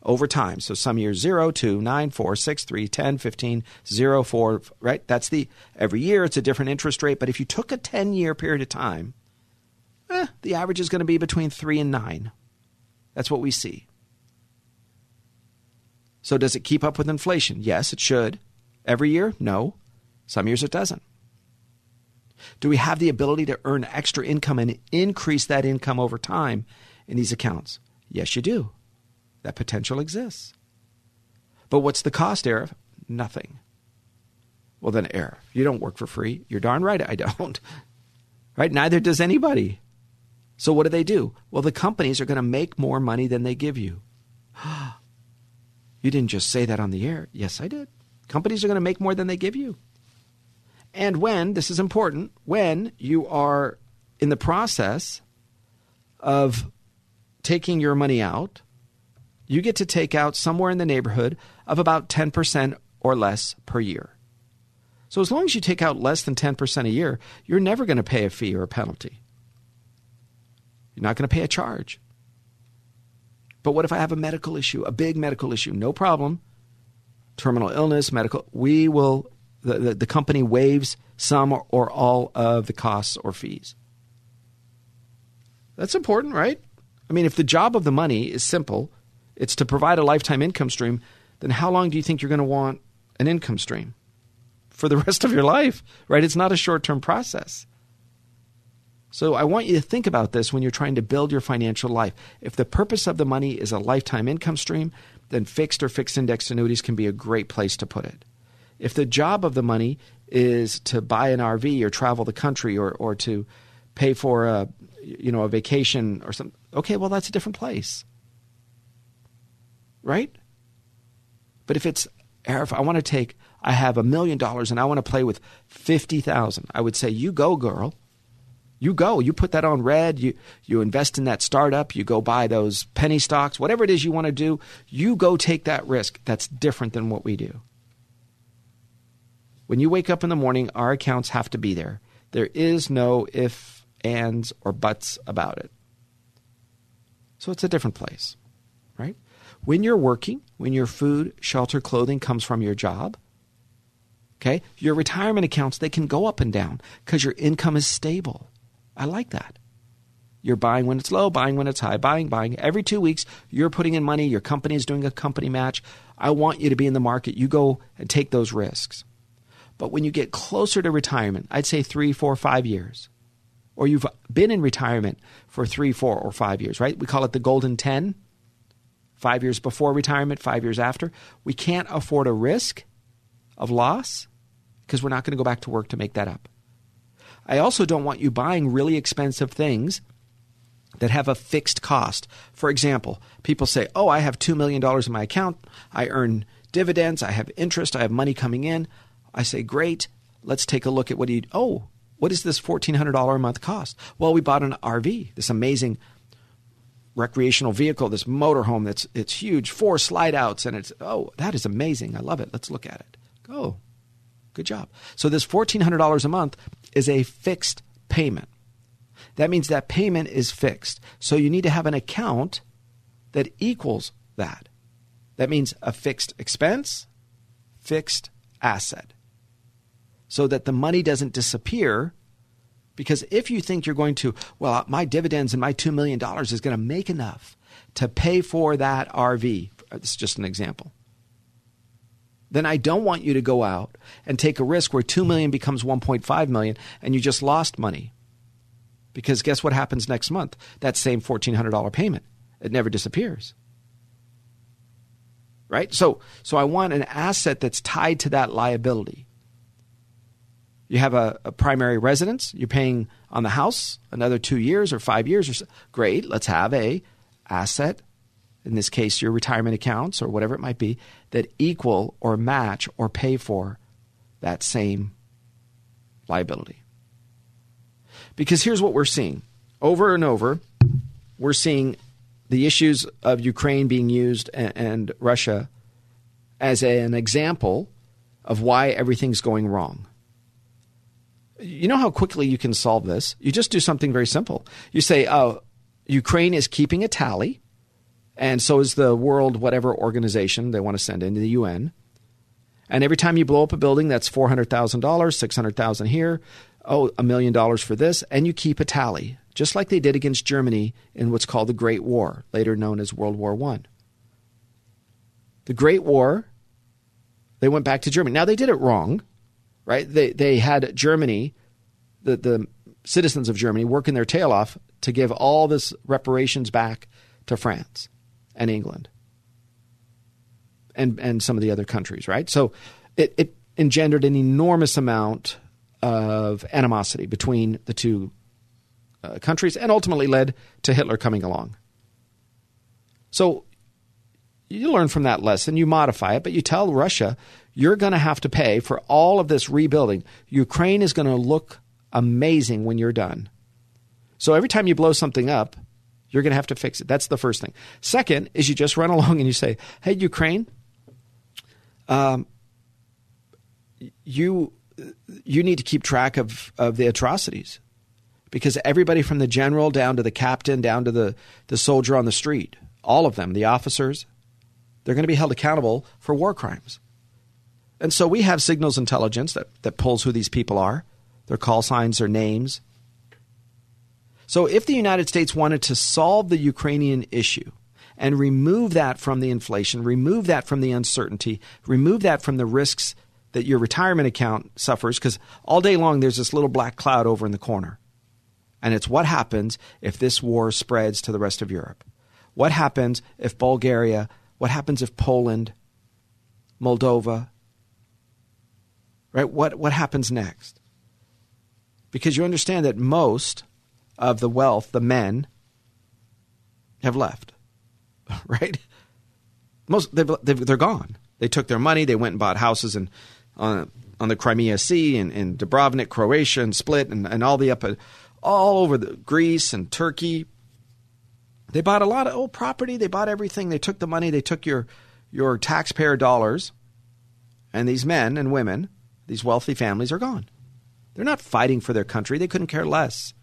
over time. So some years zero, two, nine, four, six, three, ten, fifteen, zero, four, right? That's the every year it's a different interest rate. But if you took a ten year period of time, eh, the average is going to be between three and nine. That's what we see. So does it keep up with inflation? Yes, it should. Every year? No. Some years it doesn't. Do we have the ability to earn extra income and increase that income over time in these accounts? Yes, you do. That potential exists. But what's the cost, Arif? Nothing. Well, then, Arif, you don't work for free. You're darn right I don't. Right? Neither does anybody. So what do they do? Well, the companies are going to make more money than they give you. You didn't just say that on the air. Yes, I did. Companies are going to make more than they give you. And when, this is important, when you are in the process of taking your money out, you get to take out somewhere in the neighborhood of about ten percent or less per year. So as long as you take out less than ten percent a year, you're never going to pay a fee or a penalty. You're not going to pay a charge. But what if I have a medical issue, a big medical issue? No problem. Terminal illness, medical, we will... The, the, the company waives some or, or all of the costs or fees. That's important, right? I mean, if the job of the money is simple, it's to provide a lifetime income stream, then how long do you think you're going to want an income stream? For the rest of your life, right? It's not a short-term process. So I want you to think about this when you're trying to build your financial life. If the purpose of the money is a lifetime income stream, then fixed or fixed index annuities can be a great place to put it. If the job of the money is to buy an R V or travel the country or, or to pay for a, you know, a vacation or something, okay, well, that's a different place, right? But if it's, Arif, I want to take, I have a million dollars and I want to play with fifty thousand, I would say, you go, girl. You go. You put that on red. You, you invest in that startup. You go buy those penny stocks, whatever it is you want to do. You go take that risk. That's different than what we do. When you wake up in the morning, our accounts have to be there. There is no ifs, ands, or buts about it. So it's a different place, right? When you're working, when your food, shelter, clothing comes from your job, okay, your retirement accounts, they can go up and down because your income is stable. I like that. You're buying when it's low, buying when it's high, buying, buying. Every two weeks, you're putting in money. Your company is doing a company match. I want you to be in the market. You go and take those risks. But when you get closer to retirement, I'd say three, four, five years, or you've been in retirement for three, four, or five years, right? We call it the golden ten, five years before retirement, five years after. We can't afford a risk of loss because we're not going to go back to work to make that up. I also don't want you buying really expensive things that have a fixed cost. For example, people say, oh, I have two million dollars in my account. I earn dividends. I have interest. I have money coming in. I say, great, let's take a look at what you, oh, what is this fourteen hundred dollars a month cost? Well, we bought an R V, this amazing recreational vehicle, this motorhome that's it's huge, four slide outs, and it's, oh, that is amazing. I love it. Let's look at it. Oh, good job. So this fourteen hundred dollars a month is a fixed payment. That means that payment is fixed. So you need to have an account that equals that. That means a fixed expense, fixed asset. So that the money doesn't disappear, because if you think you're going to, well, my dividends and my two million dollars is going to make enough to pay for that R V, it's just an example, then I don't want you to go out and take a risk where two million dollars becomes one point five million dollars and you just lost money. Because guess what happens next month? That same fourteen hundred dollars payment, it never disappears. Right? So, so I want an asset that's tied to that liability. You have a, a primary residence. You're paying on the house another two years or five years or so. Great. Let's have a asset in this case, your retirement accounts or whatever it might be, that equal or match or pay for that same liability. Because here's what we're seeing. Over and over, we're seeing the issues of Ukraine being used and, and Russia as a, an example of why everything's going wrong. You know how quickly you can solve this? You just do something very simple. You say, oh, Ukraine is keeping a tally, and so is the world whatever organization they want to send into the U N. And every time you blow up a building, that's four hundred thousand dollars, six hundred thousand dollars here, oh, a million dollars for this, and you keep a tally, just like they did against Germany in what's called the Great War, later known as World War One. The Great War, they went back to Germany. Now, they did it wrong, right? They they had Germany, the, the citizens of Germany, working their tail off to give all this reparations back to France and England and and some of the other countries, right? So it, it engendered an enormous amount of animosity between the two uh, countries and ultimately led to Hitler coming along. So you learn from that lesson, you modify it, but you tell Russia, you're going to have to pay for all of this rebuilding. Ukraine is going to look amazing when you're done. So every time you blow something up, you're going to have to fix it. That's the first thing. Second is you just run along and you say, hey, Ukraine, um, you you need to keep track of, of the atrocities, because everybody from the general down to the captain, down to the, the soldier on the street, all of them, the officers, they're going to be held accountable for war crimes. And so we have signals intelligence that, that pulls who these people are, their call signs, their names. So if the United States wanted to solve the Ukrainian issue and remove that from the inflation, remove that from the uncertainty, remove that from the risks that your retirement account suffers, because all day long there's this little black cloud over in the corner. And it's what happens if this war spreads to the rest of Europe? What happens if Bulgaria? What happens if Poland, Moldova, right? What what happens next? Because you understand that most of the wealth, the men, have left, right? Most they've, they've, they're gone. They took their money. They went and bought houses in, on on the Crimea Sea and in Dubrovnik, Croatia, and Split, and, and all the up all over the, Greece and Turkey. They bought a lot of old property. They bought everything. They took the money. They took your your taxpayer dollars, and these men and women, these wealthy families, are gone. They're not fighting for their country. They couldn't care less.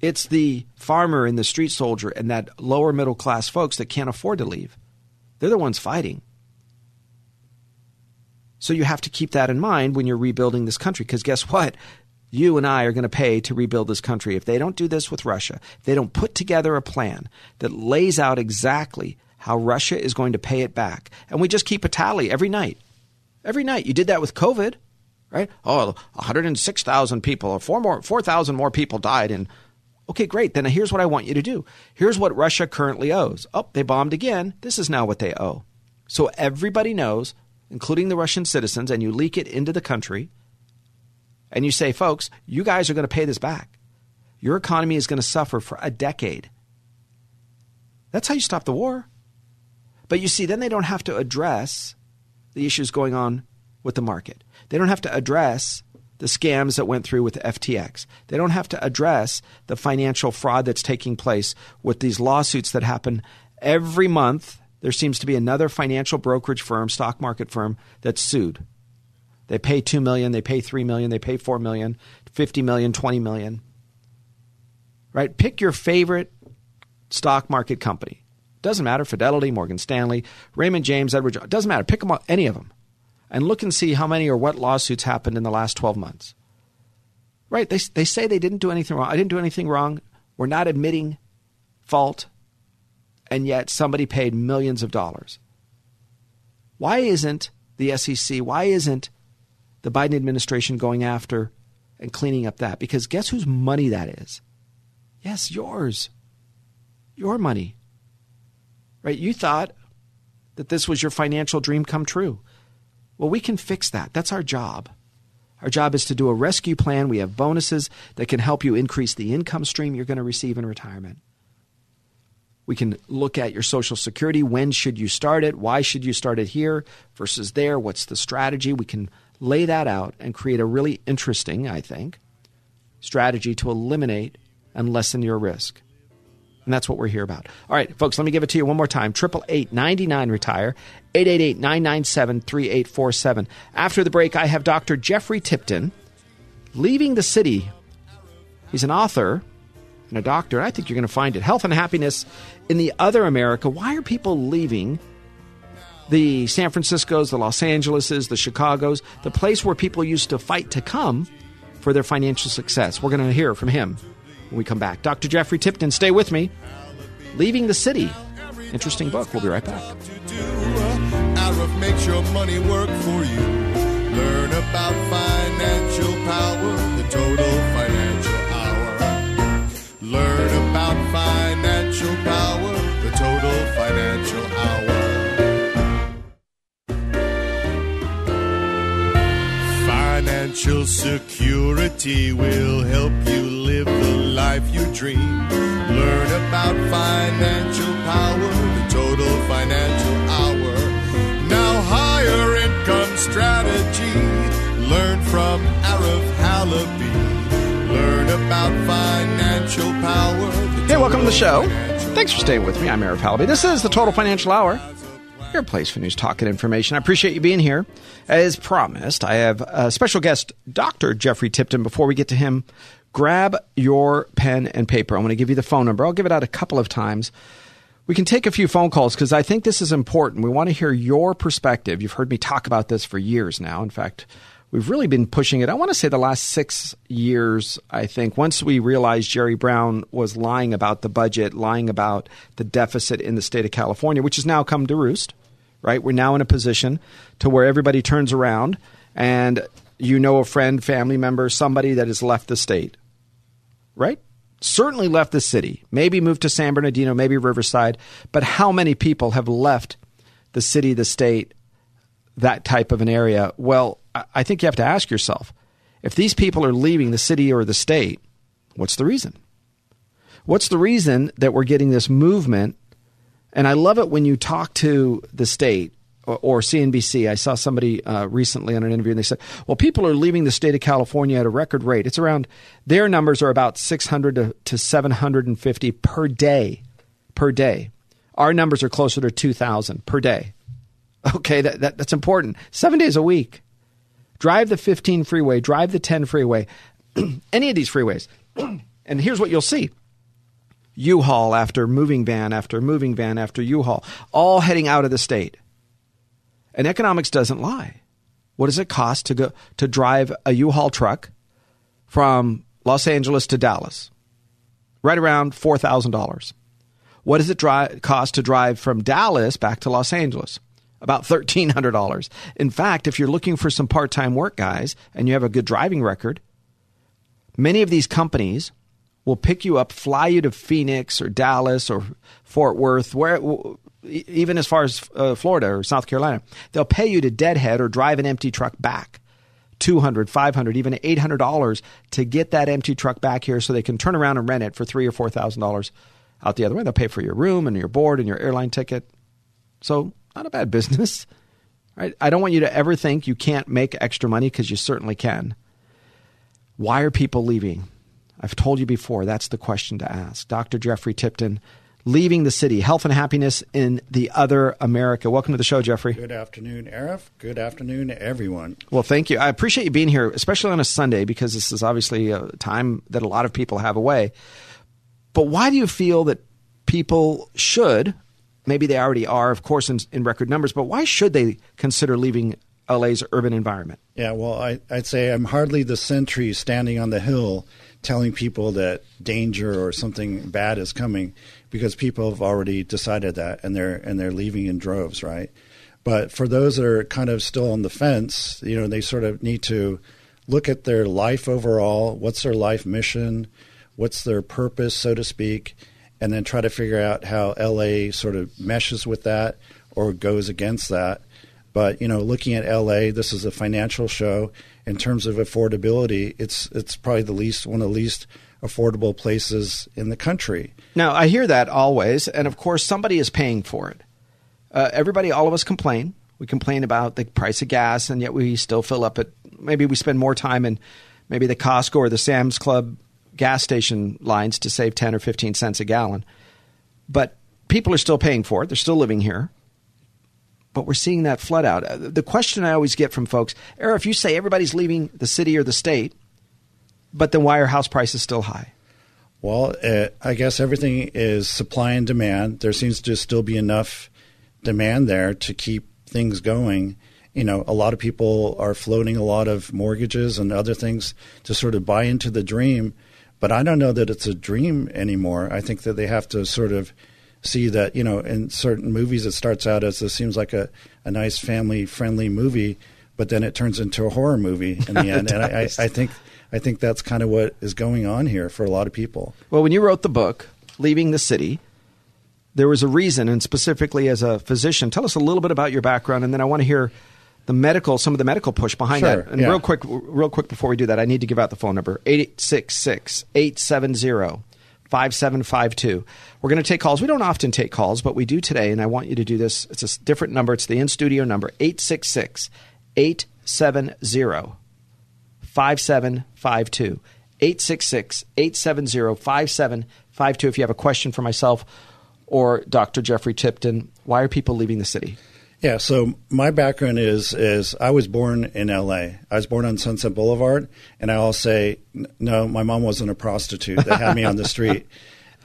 It's the farmer and the street soldier and that lower middle class folks that can't afford to leave. They're the ones fighting. So you have to keep that in mind when you're rebuilding this country, because guess what? You and I are going to pay to rebuild this country. If they don't do this with Russia, if they don't put together a plan that lays out exactly how Russia is going to pay it back, and we just keep a tally every night. Every night. You did that with COVID, right? Oh, one hundred six thousand people or four more, four thousand more people died in – okay, great. Then here's what I want you to do. Here's what Russia currently owes. Oh, they bombed again. This is now what they owe. So everybody knows, including the Russian citizens, and you leak it into the country. And you say, folks, you guys are going to pay this back. Your economy is going to suffer for a decade. That's how you stop the war. But you see, then they don't have to address the issues going on with the market. They don't have to address the scams that went through with F T X. They don't have to address the financial fraud that's taking place with these lawsuits that happen every month. There seems to be another financial brokerage firm, stock market firm, that's sued. They pay two million dollars, they pay three million dollars, they pay four million dollars, fifty million dollars, twenty million dollars. Right? Pick your favorite stock market company. Doesn't matter. Fidelity, Morgan Stanley, Raymond James, Edward Jones. Doesn't matter. Pick them up, any of them. And look and see how many or what lawsuits happened in the last twelve months. Right? They they say they didn't do anything wrong. I didn't do anything wrong. We're not admitting fault. And yet somebody paid millions of dollars. Why isn't the S E C, why isn't the Biden administration going after and cleaning up that? Because guess whose money that is? Yes, yours. Your money. Right? You thought that this was your financial dream come true. Well, we can fix that. That's our job. Our job is to do a rescue plan. We have bonuses that can help you increase the income stream you're going to receive in retirement. We can look at your Social Security. When should you start it? Why should you start it here versus there? What's the strategy? We can lay that out and create a really interesting, I think, strategy to eliminate and lessen your risk. And that's what we're here about. All right, folks, let me give it to you one more time. eight eight eight, nine nine, RETIRE, eight eight eight, nine nine seven, three eight four seven. After the break, I have Doctor Jeffrey Tipton leaving the city. He's an author and a doctor. I think you're going to find it. Health and Happiness in the Other America. Why are people leaving the San Franciscos, the Los Angeleses, the Chicagos, the place where people used to fight to come for their financial success? We're going to hear from him when we come back. Doctor Jeffrey Tipton, stay with me. Leaving the City. Interesting book. We'll be right back. Arif makes your money work for you. Learn about financial power, the Total Financial Hour. Learn about financial power, the Total Financial Hour. Financial security will help you live the life you dream. Learn about financial power, the Total Financial Hour. Now higher income strategy. Learn from Arif Halaby. Learn about financial power. Hey, welcome to the show. Thanks for staying with me. I'm Arif Halaby. This is the Total Financial Hour, your place for news, talk, and information. I appreciate you being here. As promised, I have a special guest, Doctor Jeffrey Tipton. Before we get to him, grab your pen and paper. I'm going to give you the phone number. I'll give it out a couple of times. We can take a few phone calls because I think this is important. We want to hear your perspective. You've heard me talk about this for years now. In fact, we've really been pushing it. I want to say the last six years, I think, once we realized Jerry Brown was lying about the budget, lying about the deficit in the state of California, which has now come to roost, right? We're now in a position to where everybody turns around and you know a friend, family member, somebody that has left the state, right? Certainly left the city, maybe moved to San Bernardino, maybe Riverside. But how many people have left the city, the state, that type of an area? Well, I think you have to ask yourself, if these people are leaving the city or the state, what's the reason? What's the reason that we're getting this movement? And I love it when you talk to the state or C N B C. I saw somebody uh, recently on an interview and they said, well, people are leaving the state of California at a record rate. It's around, their numbers are about six hundred to seven hundred fifty per day, per day. Our numbers are closer to two thousand per day. Okay, that, that that's important. Seven days a week. Drive the fifteen freeway, drive the ten freeway, any of these freeways. And here's what you'll see. U-Haul after moving van after moving van after U-Haul, all heading out of the state. And economics doesn't lie. What does it cost to go to drive a U-Haul truck from Los Angeles to Dallas? Right around four thousand dollars. What does it drive, cost to drive from Dallas back to Los Angeles? About thirteen hundred dollars. In fact, if you're looking for some part-time work, guys, and you have a good driving record, many of these companies will pick you up, fly you to Phoenix or Dallas or Fort Worth, where even as far as uh, Florida or South Carolina. They'll pay you to deadhead or drive an empty truck back, two hundred dollars, five hundred dollars, even eight hundred dollars to get that empty truck back here so they can turn around and rent it for three thousand dollars or four thousand dollars out the other way. They'll pay for your room and your board and your airline ticket. So not a bad business, right? I don't want you to ever think you can't make extra money, because you certainly can. Why are people leaving? I've told you before, that's the question to ask. Doctor Jeffrey Tipton, Leaving the City, Health and Happiness in the Other America. Welcome to the show, Jeffrey. Good afternoon, Arif. Good afternoon, everyone. Well, thank you. I appreciate you being here, especially on a Sunday, because this is obviously a time that a lot of people have away. But why do you feel that people should – maybe they already are, of course, in, in record numbers, but why should they consider leaving L A's urban environment? Yeah, well, I, I'd say I'm hardly the sentry standing on the hill telling people that danger or something bad is coming, because people have already decided that, and they're and they're leaving in droves, right? But for those that are kind of still on the fence, you know, they sort of need to look at their life overall. What's their life mission? What's their purpose, so to speak? And then try to figure out how L A sort of meshes with that or goes against that. But, you know, looking at L A, this is a financial show. In terms of affordability, it's it's probably the least one of the least affordable places in the country. Now, I hear that always. And of course, somebody is paying for it. Uh, everybody, all of us complain. We complain about the price of gas, and yet we still fill up at – maybe we spend more time in maybe the Costco or the Sam's Club gas station lines to save ten or fifteen cents a gallon. But people are still paying for it. They're still living here. But we're seeing that flood out. The question I always get from folks, Arif, you say everybody's leaving the city or the state, but then why are house prices still high? Well, uh, I guess everything is supply and demand. There seems to still be enough demand there to keep things going. You know, a lot of people are floating a lot of mortgages and other things to sort of buy into the dream. But I don't know that it's a dream anymore. I think that they have to sort of see that, you know, in certain movies it starts out as this seems like a, a nice family-friendly movie, but then it turns into a horror movie in the end. And I, I, I think I think that's kind of what is going on here for a lot of people. Well, when you wrote the book, Leaving the City, there was a reason, and specifically as a physician. Tell us a little bit about your background, and then I want to hear the medical, some of the medical push behind sure, that. And yeah. real quick, real quick before we do that, I need to give out the phone number, eight six six, eight seven zero, five seven five two. We're going to take calls. We don't often take calls, but we do today, and I want you to do this. It's a different number. It's the in-studio number, eight six six, eight seven zero, five seven five two. eight six six, eight seven zero, five seven five two. If you have a question for myself or Doctor Jeffrey Tipton, why are people leaving the city? Yeah, so my background is is I was born in L A. I was born on Sunset Boulevard, and I all say, no, my mom wasn't a prostitute. They had me on the street.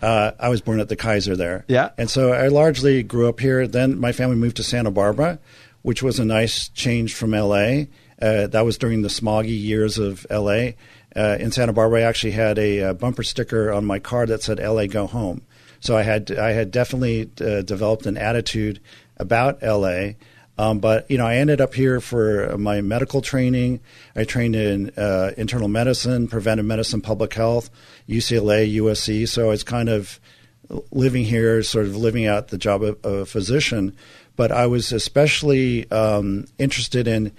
Uh, I was born at the Kaiser there. Yeah. And so I largely grew up here. Then my family moved to Santa Barbara, which was a nice change from L A. Uh, that was during the smoggy years of L A. Uh, in Santa Barbara, I actually had a, a bumper sticker on my car that said, L A, go home. So I had I had definitely uh, developed an attitude about L A, um, but you know, I ended up here for my medical training. I trained in uh, internal medicine, preventive medicine, public health, U C L A, U S C. So it's kind of living here, sort of living out the job of, of a physician. But I was especially um, interested in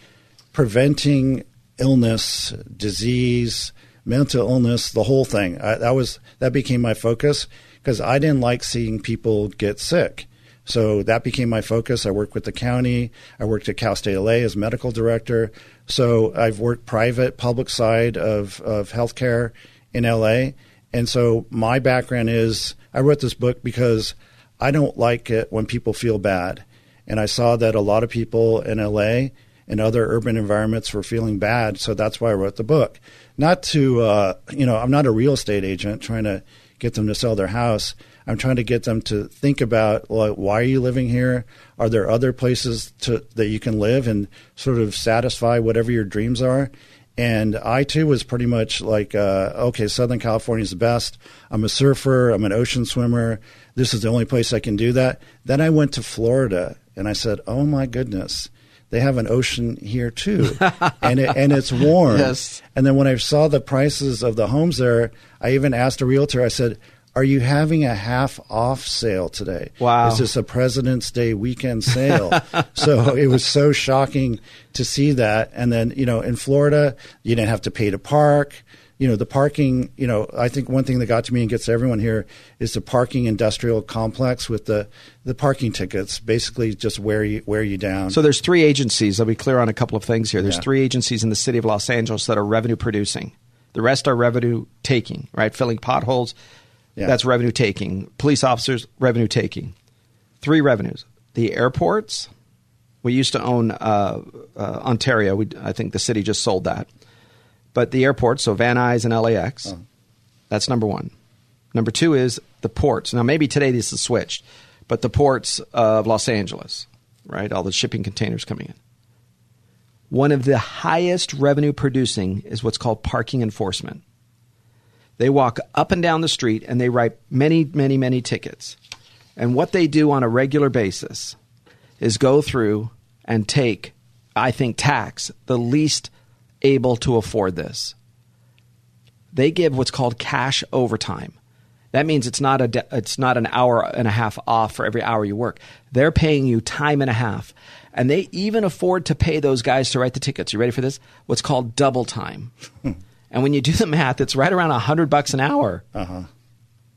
preventing illness, disease, mental illness, the whole thing. I, that was that became my focus because I didn't like seeing people get sick. So that became my focus. I worked with the county. I worked at Cal State L A as medical director. So I've worked private, public side of, of healthcare in L A. And so my background is I wrote this book because I don't like it when people feel bad. And I saw that a lot of people in L A and other urban environments were feeling bad. So that's why I wrote the book. Not to, uh, you know, I'm not a real estate agent trying to get them to sell their house. I'm trying to get them to think about, like, why are you living here? Are there other places to, that you can live and sort of satisfy whatever your dreams are? And I, too, was pretty much like, uh, okay, Southern California is the best. I'm a surfer. I'm an ocean swimmer. This is the only place I can do that. Then I went to Florida, and I said, oh, my goodness. They have an ocean here, too, and it, and it's warm. Yes. And then when I saw the prices of the homes there, I even asked a realtor, I said, are you having a half-off sale today? Wow. Is this a President's Day weekend sale? So it was so shocking to see that. And then, you know, in Florida, you didn't have to pay to park. You know, the parking, you know, I think one thing that got to me and gets to everyone here is the parking industrial complex with the, the parking tickets basically just wear you, wear you down. So there's three agencies. I'll be clear on a couple of things here. There's yeah. three agencies in the city of Los Angeles that are revenue producing. The rest are revenue taking, right? Filling potholes. Yeah. That's revenue taking. Police officers, revenue taking. Three revenues. The airports. We used to own uh, uh, Ontario. We, I think the city just sold that. But the airports, so Van Nuys and L A X, oh. that's number one. Number two is the ports. Now, maybe today this is switched, but the ports of Los Angeles, right? All the shipping containers coming in. One of the highest revenue producing is what's called parking enforcement. They walk up and down the street, and they write many, many, many tickets. And what they do on a regular basis is go through and take, I think, tax the least able to afford this. They give what's called cash overtime. That means it's not a de- it's not an hour and a half off for every hour you work. They're paying you time and a half. And they even afford to pay those guys to write the tickets. You ready for this? What's called double time. And when you do the math, it's right around one hundred bucks an hour. Uh-huh.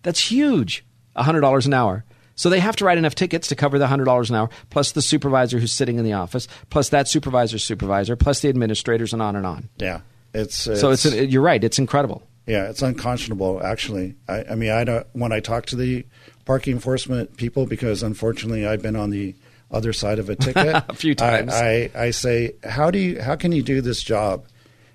That's huge, one hundred dollars an hour. So they have to write enough tickets to cover the one hundred dollars an hour, plus the supervisor who's sitting in the office, plus that supervisor's supervisor, plus the administrators, and on and on. Yeah. It's, it's So it's you're right. It's incredible. Yeah, it's unconscionable, actually. I, I mean, I don't, when I talk to the parking enforcement people, because unfortunately I've been on the other side of a ticket. A few times. I, I, I say, how do you, how can you do this job?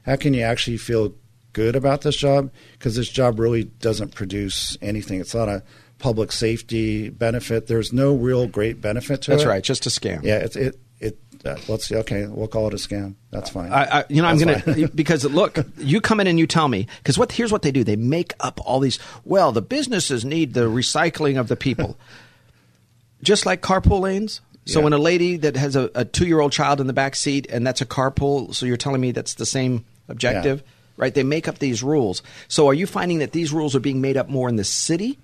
How can you actually feel good about this job? Because this job really doesn't produce anything. It's not a public safety benefit. There's no real great benefit to That's it. That's right. Just a scam. Yeah. It, it, it, uh, let's see. Okay. We'll call it a scam. That's fine. I, I, you know, That's I'm going to, because look, you come in and you tell me, because what, here's what they do. They make up all these, well, the businesses need the recycling of the people, just like carpool lanes. So yeah. when a lady that has a, a two-year-old child in the back seat, and that's a carpool, so you're telling me that's the same objective, yeah. right? They make up these rules. So are you finding that these rules are being made up more in the city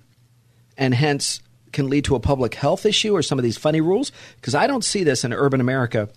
and hence can lead to a public health issue or some of these funny rules? Because I don't see this in urban America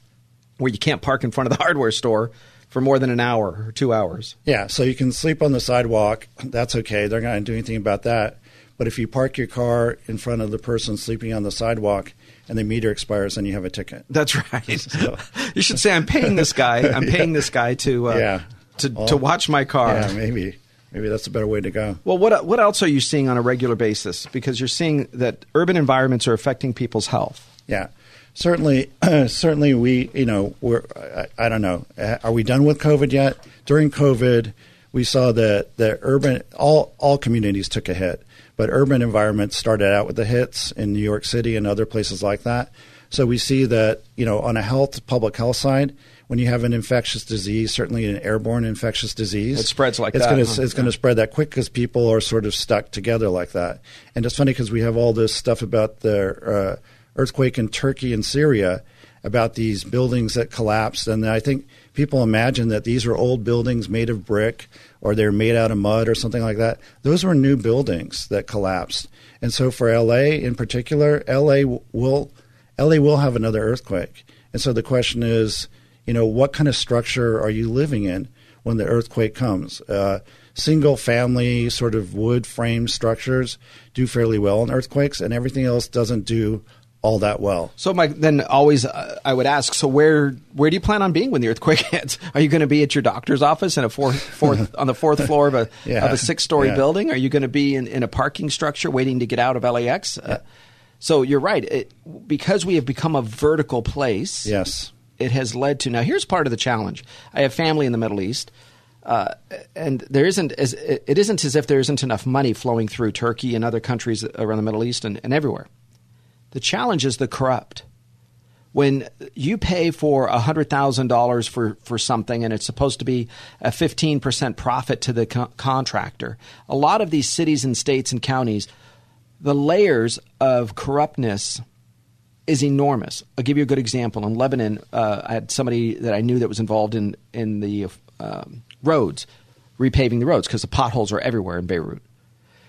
where you can't park in front of the hardware store for more than an hour or two hours. Yeah, so you can sleep on the sidewalk. That's okay. They're not going to do anything about that. But if you park your car in front of the person sleeping on the sidewalk and the meter expires, and you have a ticket. That's right. So. You should say, I'm paying this guy. I'm yeah. paying this guy to uh, yeah. to, well, to watch my car. Yeah, maybe. Maybe that's a better way to go. Well, what what else are you seeing on a regular basis? Because you're seeing that urban environments are affecting people's health. Yeah. Certainly, uh, certainly we, you know, we're, I, I don't know. Are we done with COVID yet? During COVID, we saw that the urban, all all communities took a hit. But urban environments started out with the hits in New York City and other places like that. So we see that, you know, on a health, public health side, when you have an infectious disease, certainly an airborne infectious disease, it spreads like it's that. Gonna, huh? It's yeah. going to spread that quick because people are sort of stuck together like that. And it's funny because we have all this stuff about the uh, earthquake in Turkey and Syria, about these buildings that collapsed. And I think people imagine that these are old buildings made of brick, or they're made out of mud or something like that. Those were new buildings that collapsed. And so for L A in particular, L A will L A will have another earthquake. And so the question is, you know, what kind of structure are you living in when the earthquake comes? Uh, single family sort of wood frame structures do fairly well in earthquakes, and everything else doesn't do all that well. So Mike, then always uh, I would ask, so where where do you plan on being when the earthquake hits? Are you going to be at your doctor's office in a fourth, fourth on the fourth floor of a yeah. of a six-story yeah. building? Are you going to be in, in a parking structure waiting to get out of L A X? Yeah. Uh, so you're right. It, because we have become a vertical place, yes, it has led to – now here's part of the challenge. I have family in the Middle East, uh, and there isn't as, it isn't as if there isn't enough money flowing through Turkey and other countries around the Middle East and, and everywhere. The challenge is the corrupt. When you pay for one hundred thousand dollars for, for something and it's supposed to be a fifteen percent profit to the co- contractor, a lot of these cities and states and counties, the layers of corruptness is enormous. I'll give you a good example. In Lebanon, uh, I had somebody that I knew that was involved in, in the um, roads, repaving the roads because the potholes are everywhere in Beirut.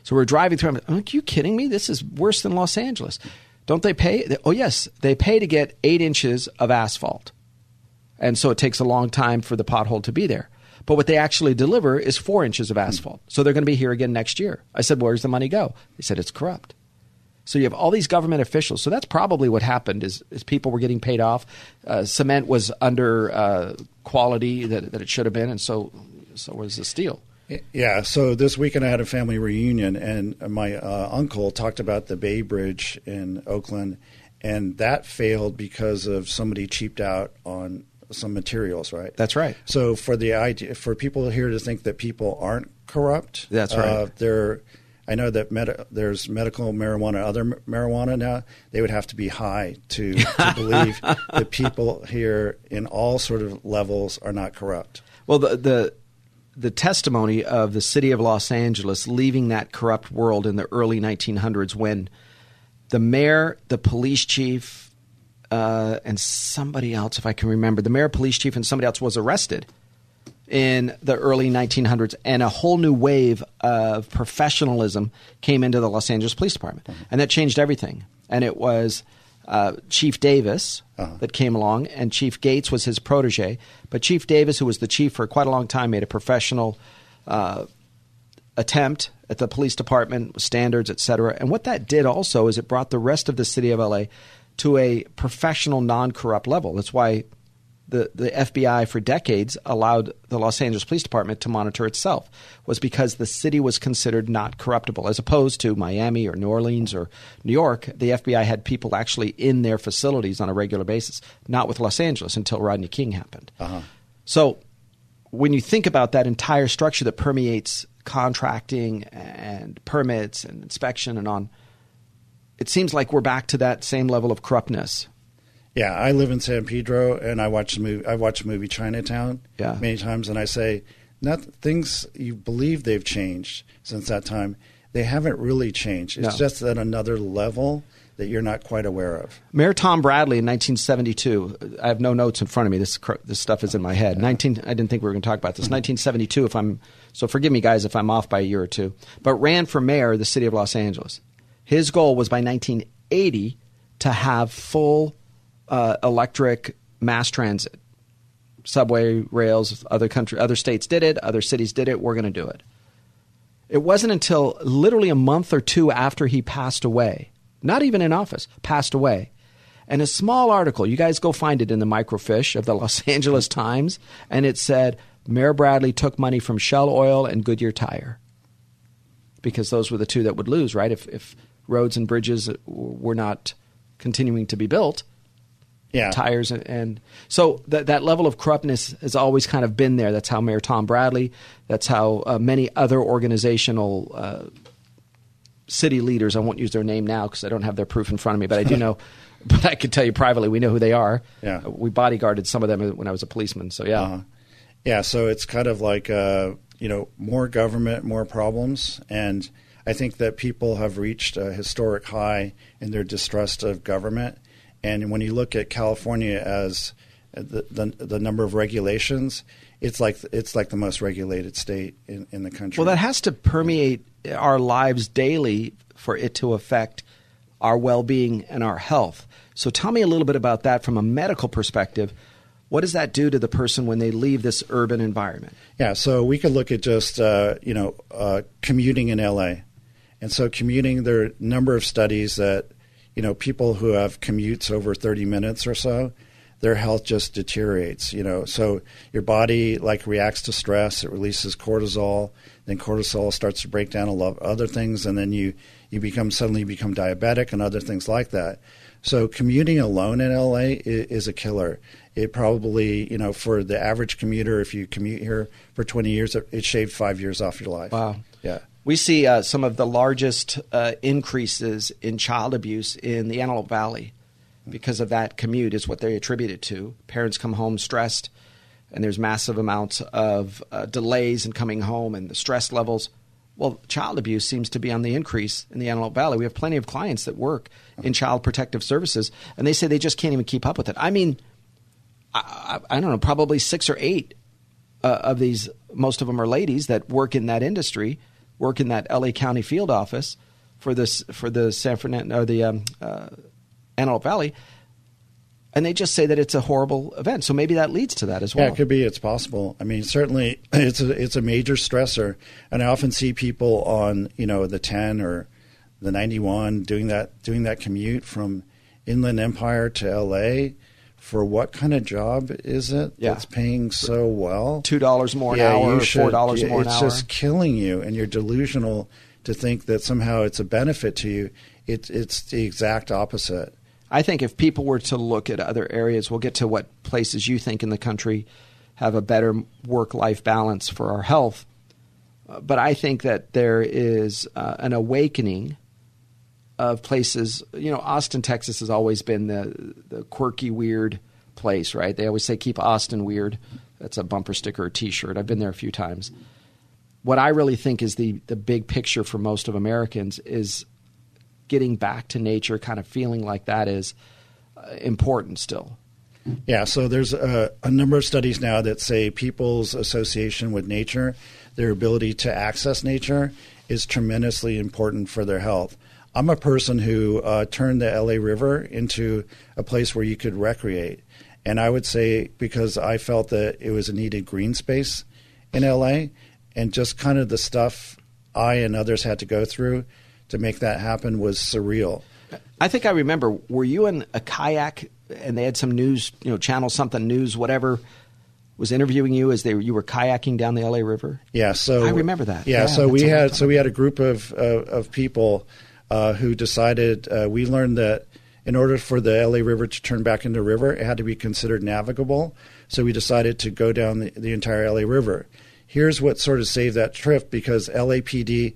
So we're driving through. I'm like, are you kidding me? This is worse than Los Angeles. Don't they pay? Oh, yes. They pay to get eight inches of asphalt. And so it takes a long time for the pothole to be there. But what they actually deliver is four inches of asphalt. So they're going to be here again next year. I said, where's the money go? They said, it's corrupt. So you have all these government officials. So that's probably what happened is, is people were getting paid off. Uh, cement was under uh, quality that, that it should have been. And so, so was the steel. Yeah. So this weekend I had a family reunion, and my uh, uncle talked about the Bay Bridge in Oakland, and that failed because of somebody cheaped out on some materials, right? That's right. So for the idea, for people here to think that people aren't corrupt, that's right. Uh, they're, I know that med- there's medical marijuana, other m- marijuana now. They would have to be high to, to believe that people here in all sort of levels are not corrupt. Well, the the. The testimony of the city of Los Angeles leaving that corrupt world in the early nineteen hundreds when the mayor, the police chief, uh, and somebody else, if I can remember, the mayor, police chief, and somebody else was arrested in the early nineteen hundreds, and a whole new wave of professionalism came into the Los Angeles Police Department. Mm-hmm. And that changed everything. And it was Uh, Chief Davis uh-huh. that came along, and Chief Gates was his protege. But Chief Davis, who was the chief for quite a long time, made a professional uh, attempt at the police department, standards, et cetera. And what that did also is it brought the rest of the city of L A to a professional, non-corrupt level. That's why the, the F B I for decades allowed the Los Angeles Police Department to monitor itself, was because the city was considered not corruptible, as opposed to Miami or New Orleans or New York. The F B I had people actually in their facilities on a regular basis, not with Los Angeles until Rodney King happened. Uh-huh. So when you think about that entire structure that permeates contracting and permits and inspection and on, it seems like we're back to that same level of corruptness. Yeah, I live in San Pedro, and I watch the movie. I watch the movie Chinatown yeah. many times, and I say, not things you believe they've changed since that time. They haven't really changed. It's no. just at another level that you're not quite aware of. Mayor Tom Bradley in nineteen seventy-two. I have no notes in front of me. This this stuff is in my head. Nineteen. I didn't think we were going to talk about this. nineteen seventy-two. If I'm so, forgive me, guys, if I'm off by a year or two. But ran for mayor of the city of Los Angeles. His goal was by nineteen eighty to have full Uh, electric mass transit, subway rails. Other country, other states did it. Other cities did it. We're going to do it. It wasn't until literally a month or two after he passed away, not even in office, passed away. And a small article, you guys go find it in the microfiche of the Los Angeles Times, and it said Mayor Bradley took money from Shell Oil and Goodyear Tire, because those were the two that would lose, right? If, if roads and bridges were not continuing to be built. Yeah. Tires. And, and so th- that level of corruptness has always kind of been there. That's how Mayor Tom Bradley, that's how uh, many other organizational uh, city leaders, I won't use their name now because I don't have their proof in front of me, but I do know, but I could tell you privately, we know who they are. Yeah. We bodyguarded some of them when I was a policeman. So, yeah. Uh-huh. Yeah. So it's kind of like, uh, you know, more government, more problems. And I think that people have reached a historic high in their distrust of government. And when you look at California as the, the the number of regulations, it's like it's like the most regulated state in, in the country. Well, that has to permeate our lives daily for it to affect our well-being and our health. So tell me a little bit about that from a medical perspective. What does that do to the person when they leave this urban environment? Yeah, so we could look at just uh, you know uh, commuting in L A. And so commuting, there are a number of studies that, you know, people who have commutes over thirty minutes or so, their health just deteriorates, you know. So your body, like, reacts to stress. It releases cortisol. Then cortisol starts to break down a lot of other things, and then you, you become suddenly become diabetic and other things like that. So commuting alone in L A is, is a killer. It probably, you know, for the average commuter, if you commute here for twenty years, it, it shaved five years off your life. Wow. Yeah. We see uh, some of the largest uh, increases in child abuse in the Antelope Valley because of that commute, is what they attribute it to. Parents come home stressed, and there's massive amounts of uh, delays in coming home and the stress levels. Well, child abuse seems to be on the increase in the Antelope Valley. We have plenty of clients that work in child protective services, and they say they just can't even keep up with it. I mean, I, I, I don't know, probably six or eight uh, of these, most of them are ladies that work in that industry, work in that L A County field office for this for the San Fernando or the um, uh, Antelope Valley, and they just say that it's a horrible event. So maybe that leads to that as well. Yeah, it could be. It's possible. I mean, certainly it's a, it's a major stressor, and I often see people on you know the ten or the ninety-one doing that doing that commute from Inland Empire to L A. For what kind of job is it yeah. that's paying so well? two dollars more an yeah, hour, should, four dollars yeah, more an hour. It's just killing you, and you're delusional to think that somehow it's a benefit to you. It, it's the exact opposite. I think if people were to look at other areas, we'll get to what places you think in the country have a better work-life balance for our health. Uh, but I think that there is uh, an awakening of places. You know, Austin, Texas has always been the the quirky, weird place, right? They always say, keep Austin weird. That's a bumper sticker or T-shirt. I've been there a few times. What I really think is the, the big picture for most of Americans is getting back to nature, kind of feeling like that is uh, important still. Yeah, so there's a, a number of studies now that say people's association with nature, their ability to access nature, is tremendously important for their health. I'm a person who uh, turned the L A River into a place where you could recreate. And I would say, because I felt that it was a needed green space in L A, and just kind of the stuff I and others had to go through to make that happen was surreal. I think I remember, were you in a kayak and they had some news, you know, channel something, news, whatever, was interviewing you as they you were kayaking down the L A River? Yeah, so I remember that. Yeah, yeah so we had so we had a group of uh, of people uh, who decided uh, we learned that in order for the L A River to turn back into a river, it had to be considered navigable. So we decided to go down the, the entire L A River. Here's what sort of saved that trip, because L A P D,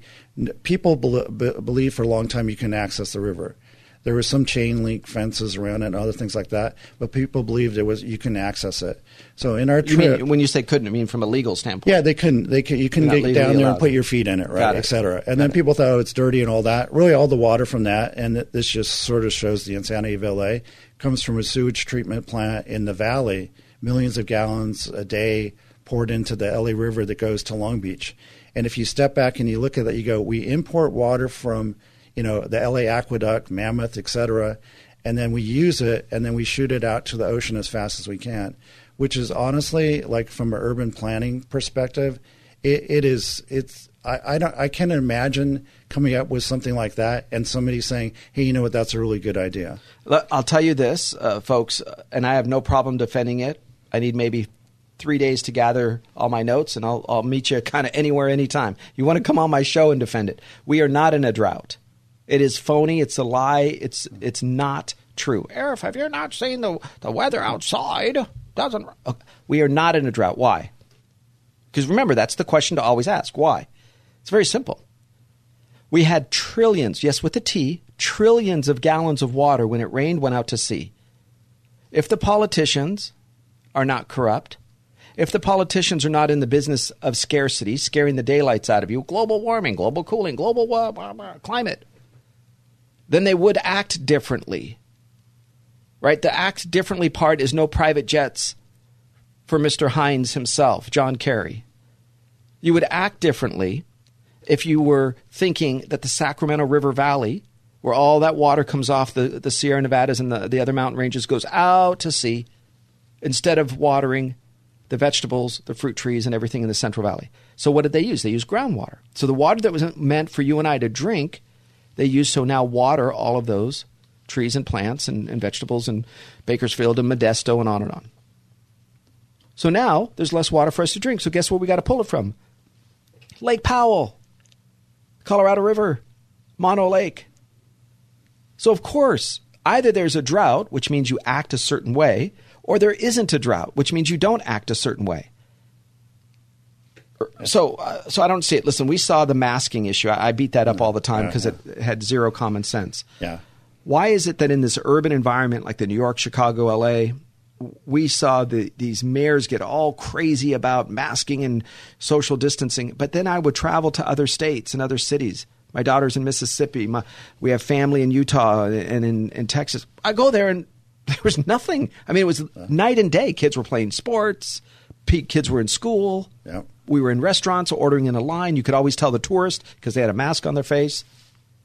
people be, be, believe for a long time you can access the river. There were some chain link fences around it and other things like that, but people believed it was you can access it. So in our trip, you mean, when you say couldn't, I mean from a legal standpoint. Yeah, they couldn't. They could, you couldn't get down there and put your feet in it, right, et cetera. And Got then it. people thought, oh, it's dirty and all that. Really, all the water from that, and this just sort of shows the insanity of L A, comes from a sewage treatment plant in the valley, millions of gallons a day poured into the L A River that goes to Long Beach. And if you step back and you look at that, you go, we import water from you know, the L A Aqueduct, Mammoth, et cetera, and then we use it, and then we shoot it out to the ocean as fast as we can, which is honestly, like from an urban planning perspective, it, it is, it's, I, I don't, I can't imagine coming up with something like that and somebody saying, hey, you know what, that's a really good idea. I'll tell you this, uh, folks, and I have no problem defending it. I need maybe three days to gather all my notes, and I'll, I'll meet you kind of anywhere, anytime. You want to come on my show and defend it. We are not in a drought. It is phony. It's a lie. It's it's not true. Arif, have you not seen the, the weather outside? Doesn't We are not in a drought. Why? Because remember, that's the question to always ask. Why? It's very simple. We had trillions, yes, with a T, trillions of gallons of water when it rained went out to sea. If the politicians are not corrupt, if the politicians are not in the business of scarcity, scaring the daylights out of you, global warming, global cooling, global blah, blah, blah, climate, then they would act differently, right? The act differently part is no private jets for Mister Hines himself, John Kerry. You would act differently if you were thinking that the Sacramento River Valley, where all that water comes off the, the Sierra Nevadas and the, the other mountain ranges, goes out to sea instead of watering the vegetables, the fruit trees, and everything in the Central Valley. So what did they use? They used groundwater. So the water that was meant for you and I to drink, they use so now water all of those trees and plants and, and vegetables in Bakersfield and Modesto and on and on. So now there's less water for us to drink. So guess where we got to pull it from? Lake Powell, Colorado River, Mono Lake. So of course, either there's a drought, which means you act a certain way, or there isn't a drought, which means you don't act a certain way. So uh, so I don't see it. Listen, we saw the masking issue. I, I beat that up all the time because yeah, yeah. it, it had zero common sense. Yeah. Why is it that in this urban environment like the New York, Chicago, L A, we saw the, these mayors get all crazy about masking and social distancing? But then I would travel to other states and other cities. My daughter's in Mississippi. My, we have family in Utah and in, in Texas. I go there and there was nothing. I mean, it was yeah. night and day. Kids were playing sports. Kids were in school. Yeah. We were in restaurants ordering in a line. You could always tell the tourist because they had a mask on their face.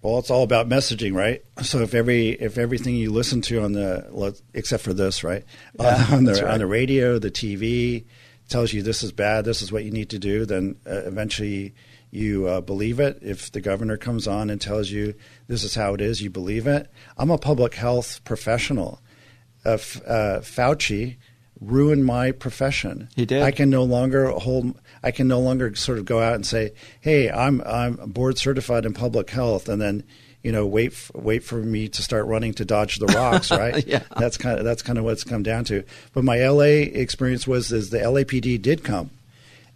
Well, it's all about messaging, right? So if every if everything you listen to on the except for this, right, yeah, on, on the right. on the radio, the T V tells you this is bad, this is what you need to do, then uh, eventually you uh, believe it. If the governor comes on and tells you this is how it is, you believe it. I'm a public health professional. Uh, f- uh, Fauci ruined my profession. He did. I can no longer hold. I can no longer sort of go out and say, "Hey, I'm I'm board certified in public health," and then, you know, wait f- wait for me to start running to dodge the rocks. Right? yeah. That's kind of that's kind of what it's come down to. But my L A experience was is the L A P D did come,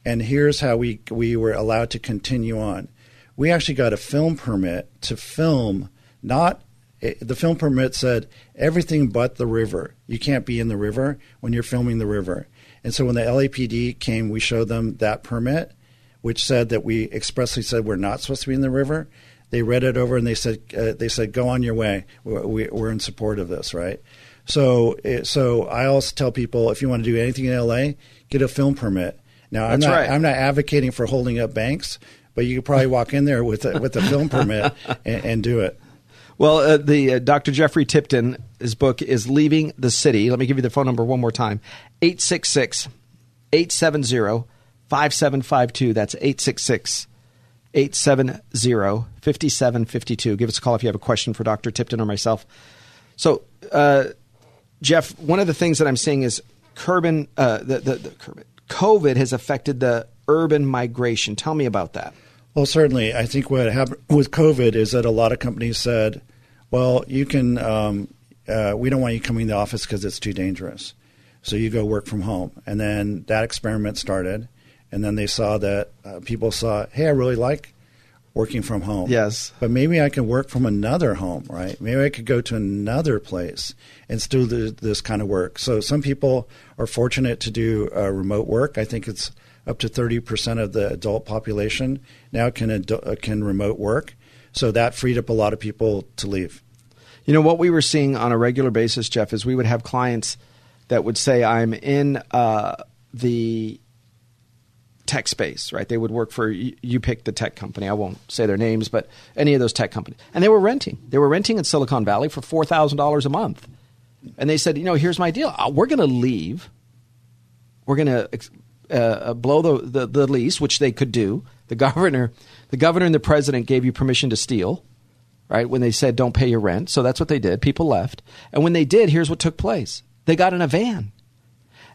and here's how we we were allowed to continue on. We actually got a film permit to film. Not it, the film permit said everything but the river. You can't be in the river when you're filming the river. And so when the L A P D came, we showed them that permit, which said that we expressly said we're not supposed to be in the river. They read it over and they said, uh, they said, go on your way. We're, we're in support of this, right? So so I also tell people, if you want to do anything in L A, get a film permit. Now, I'm not, right. I'm not advocating for holding up banks, but you could probably walk in there with a, with a film permit and, and do it. Well, uh, the uh, Doctor Jeffrey Tipton, his book is Leaving the City. Let me give you the phone number one more time, eight six six, eight seven zero, five two two five seven five two. That's eight six six, eight seven zero, five seven five two. Give us a call if you have a question for Doctor Tipton or myself. So, uh, Jeff, one of the things that I'm seeing is urban, uh, the, the, the COVID has affected the urban migration. Tell me about that. Well, certainly. I think what happened with COVID is that a lot of companies said, well, you can um, uh, we don't want you coming to the office because it's too dangerous. So you go work from home. And then that experiment started. And then they saw that uh, people saw, hey, I really like working from home. Yes. But maybe I can work from another home, right? Maybe I could go to another place and still do this kind of work. So some people are fortunate to do uh, remote work. I think it's up to thirty percent of the adult population now can ad- can remote work. So that freed up a lot of people to leave. You know, what we were seeing on a regular basis, Jeff, is we would have clients that would say, I'm in uh, the tech space, right? They would work for, you, you pick the tech company. I won't say their names, but any of those tech companies. And they were renting. They were renting in Silicon Valley for four thousand dollars a month. And they said, you know, here's my deal. We're going to leave. We're going to uh, blow the, the, the lease, which they could do. The governor, the governor and the president gave you permission to steal, right? When they said, don't pay your rent. So that's what they did. People left. And when they did, here's what took place. They got in a van.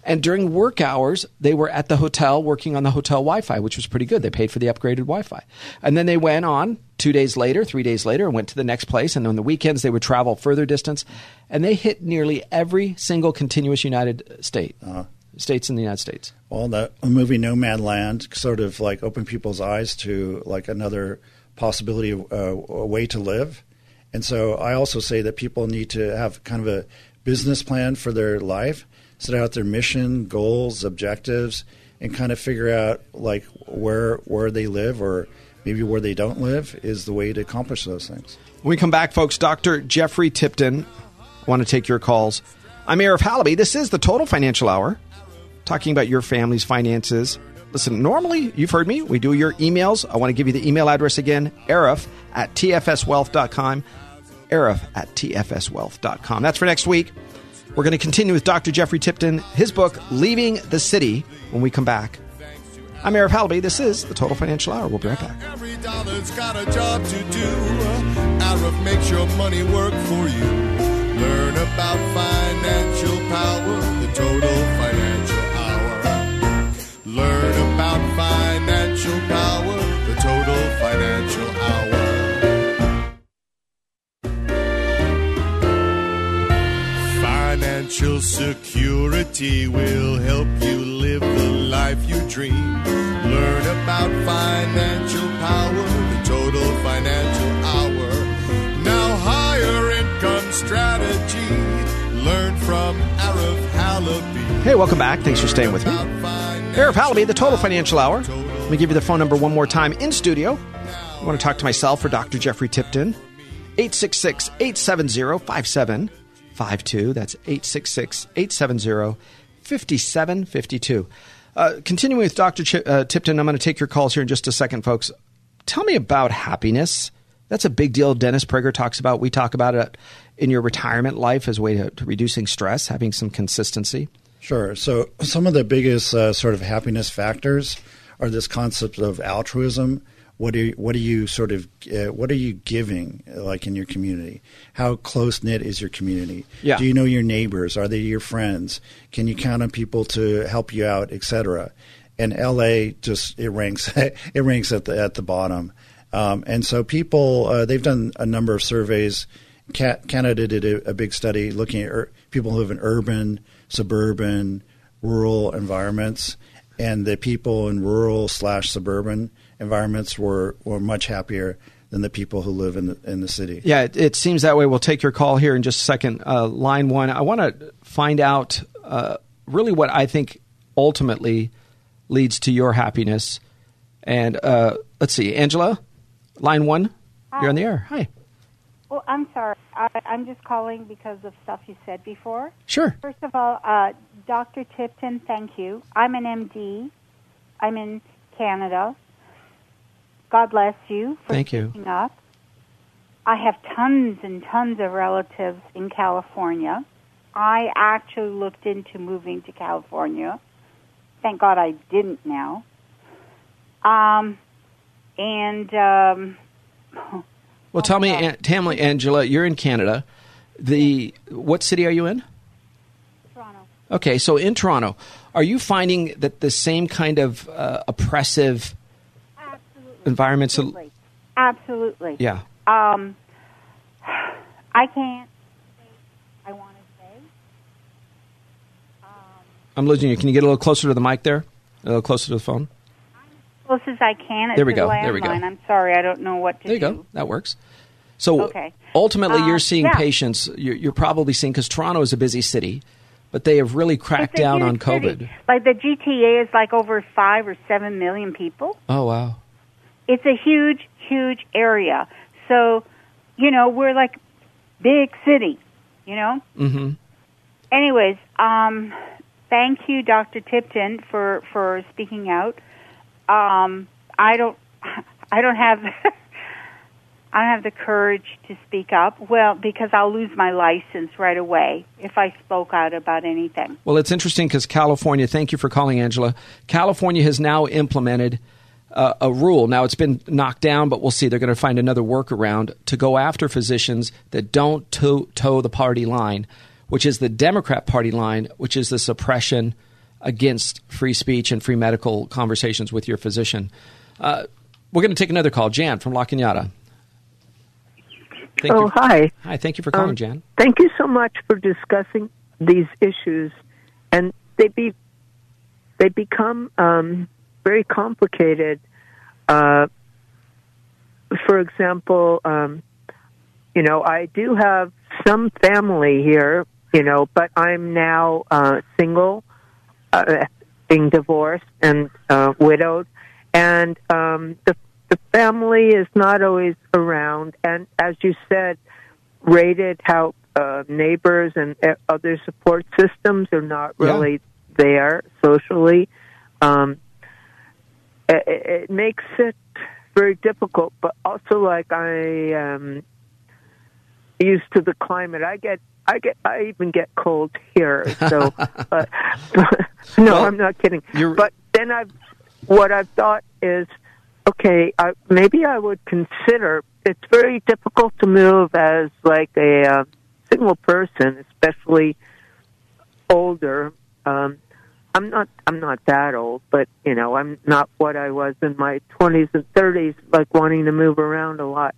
And during work hours, they were at the hotel working on the hotel Wi-Fi, which was pretty good. They paid for the upgraded Wi-Fi. And then they went on two days later, three days later, and went to the next place. And on the weekends, they would travel further distance. And they hit nearly every single continuous United State, uh-huh. states in the United States. Well, the movie NomadLand sort of like opened people's eyes to like another possibility, of, uh, a way to live. And so I also say that people need to have kind of a business plan for their life. Set out their mission, goals, objectives, and kind of figure out like where where they live or maybe where they don't live is the way to accomplish those things. When we come back, folks, Doctor Jeffrey Tipton, I want to take your calls. I'm Arif Halaby. This is the Total Financial Hour, talking about your family's finances. Listen, normally, you've heard me, we do your emails. I want to give you the email address again, arif at t f s wealth dot com, arif at t f s wealth dot com. That's for next week. We're going to continue with Doctor Jeffrey Tipton, his book, Leaving the City, when we come back. I'm Arif Halaby. This is the Total Financial Hour. We'll be right back. Every dollar's got a job to do. Arif makes your money work for you. Learn about financial power, the Total Financial Hour. Learn about financial power, the Total Financial Hour. Financial security will help you live the life you dream. Learn about financial power, the Total Financial Hour. Now higher income strategy. Learn from Arif Halaby. Hey, welcome back. Thanks for staying with me. Arif Halaby, the Total Financial Hour. Let me give you the phone number one more time in studio. I want to talk to myself or Doctor Jeffrey Tipton. eight six six, eight seven zero, five seven five two. That's eight six six, eight seven zero, five seven five two. Uh, continuing with Doctor Ch- uh, Tipton, I'm going to take your calls here in just a second, folks. Tell me about happiness. That's a big deal. Dennis Prager talks about, we talk about it in your retirement life as a way to, to reducing stress, having some consistency. Sure. So some of the biggest uh, sort of happiness factors are this concept of altruism. What are, what are you sort of uh, what are you giving like in your community? How close knit is your community? Yeah. Do you know your neighbors? Are they your friends? Can you count on people to help you out, et cetera? And L A just it ranks it ranks at the at the bottom. Um, and so people uh, they've done a number of surveys. Canada did a, a big study looking at ur- people who live in urban, suburban, rural environments, and the people in rural slash suburban environments were, were much happier than the people who live in the, in the city. Yeah, it, it seems that way. We'll take your call here in just a second. Uh, line one, I want to find out uh, really what I think ultimately leads to your happiness. And uh, let's see, Angela, line one, Hi. You're on the air. Hi. Well, I'm sorry. I, I'm just calling because of stuff you said before. Sure. First of all, uh, Doctor Tipton, thank you. I'm an M D. I'm in Canada. God bless you for Thank you. Speaking up. I have tons and tons of relatives in California. I actually looked into moving to California. Thank God I didn't now. Um, and um, well, oh tell me, An- Tammy, Angela, you're in Canada. The what city are you in? Toronto. Okay, so in Toronto, are you finding that the same kind of uh, oppressive Absolutely. environments? Absolutely. Absolutely. Yeah. Um, I can't. I want to say. Um, I'm losing you. Can you get a little closer to the mic there? A little closer to the phone? I'm as close as I can. It's there we go. The there we go. I'm sorry. I don't know what to do. There you do. go. That works. So okay. ultimately, um, you're seeing yeah. patients. You're, you're probably seeing, because Toronto is a busy city, but they have really cracked down on COVID. City. Like the G T A is like over five or seven million people. Oh, wow. It's a huge, huge area. So, you know, we're like big city, you know? Mm-hmm. Anyways, um, thank you, Doctor Tipton, for, for speaking out. Um, I don't, I don't have, I don't have the courage to speak up. Well, because I'll lose my license right away if I spoke out about anything. Well, it's interesting because California, thank you for calling, Angela. California has now implemented Uh, a rule. Now, it's been knocked down, but we'll see. They're going to find another workaround to go after physicians that don't toe, toe the party line, which is the Democrat Party line, which is the suppression against free speech and free medical conversations with your physician. Uh, we're going to take another call. Jan from La Cañada. Thank oh, you. hi. Hi. Thank you for calling, um, Jan. Thank you so much for discussing these issues. And they be they become... Um, very complicated. Uh, for example, um, you know, I do have some family here, you know, but I'm now uh, single, uh, being divorced and uh, widowed, and um, the the family is not always around. And as you said, rated how uh, neighbors and other support systems are not really yeah. there socially. Um, It makes it very difficult, but also like I am used to the climate. I get, I get, I even get cold here. So, but, but, no, well, I'm not kidding. You're... But then I've, what I've thought is, okay, I, maybe I would consider. It's very difficult to move as like a uh, single person, especially older. Um, I'm not. I'm not that old, but you know, I'm not what I was in my twenties and thirties, like wanting to move around a lot.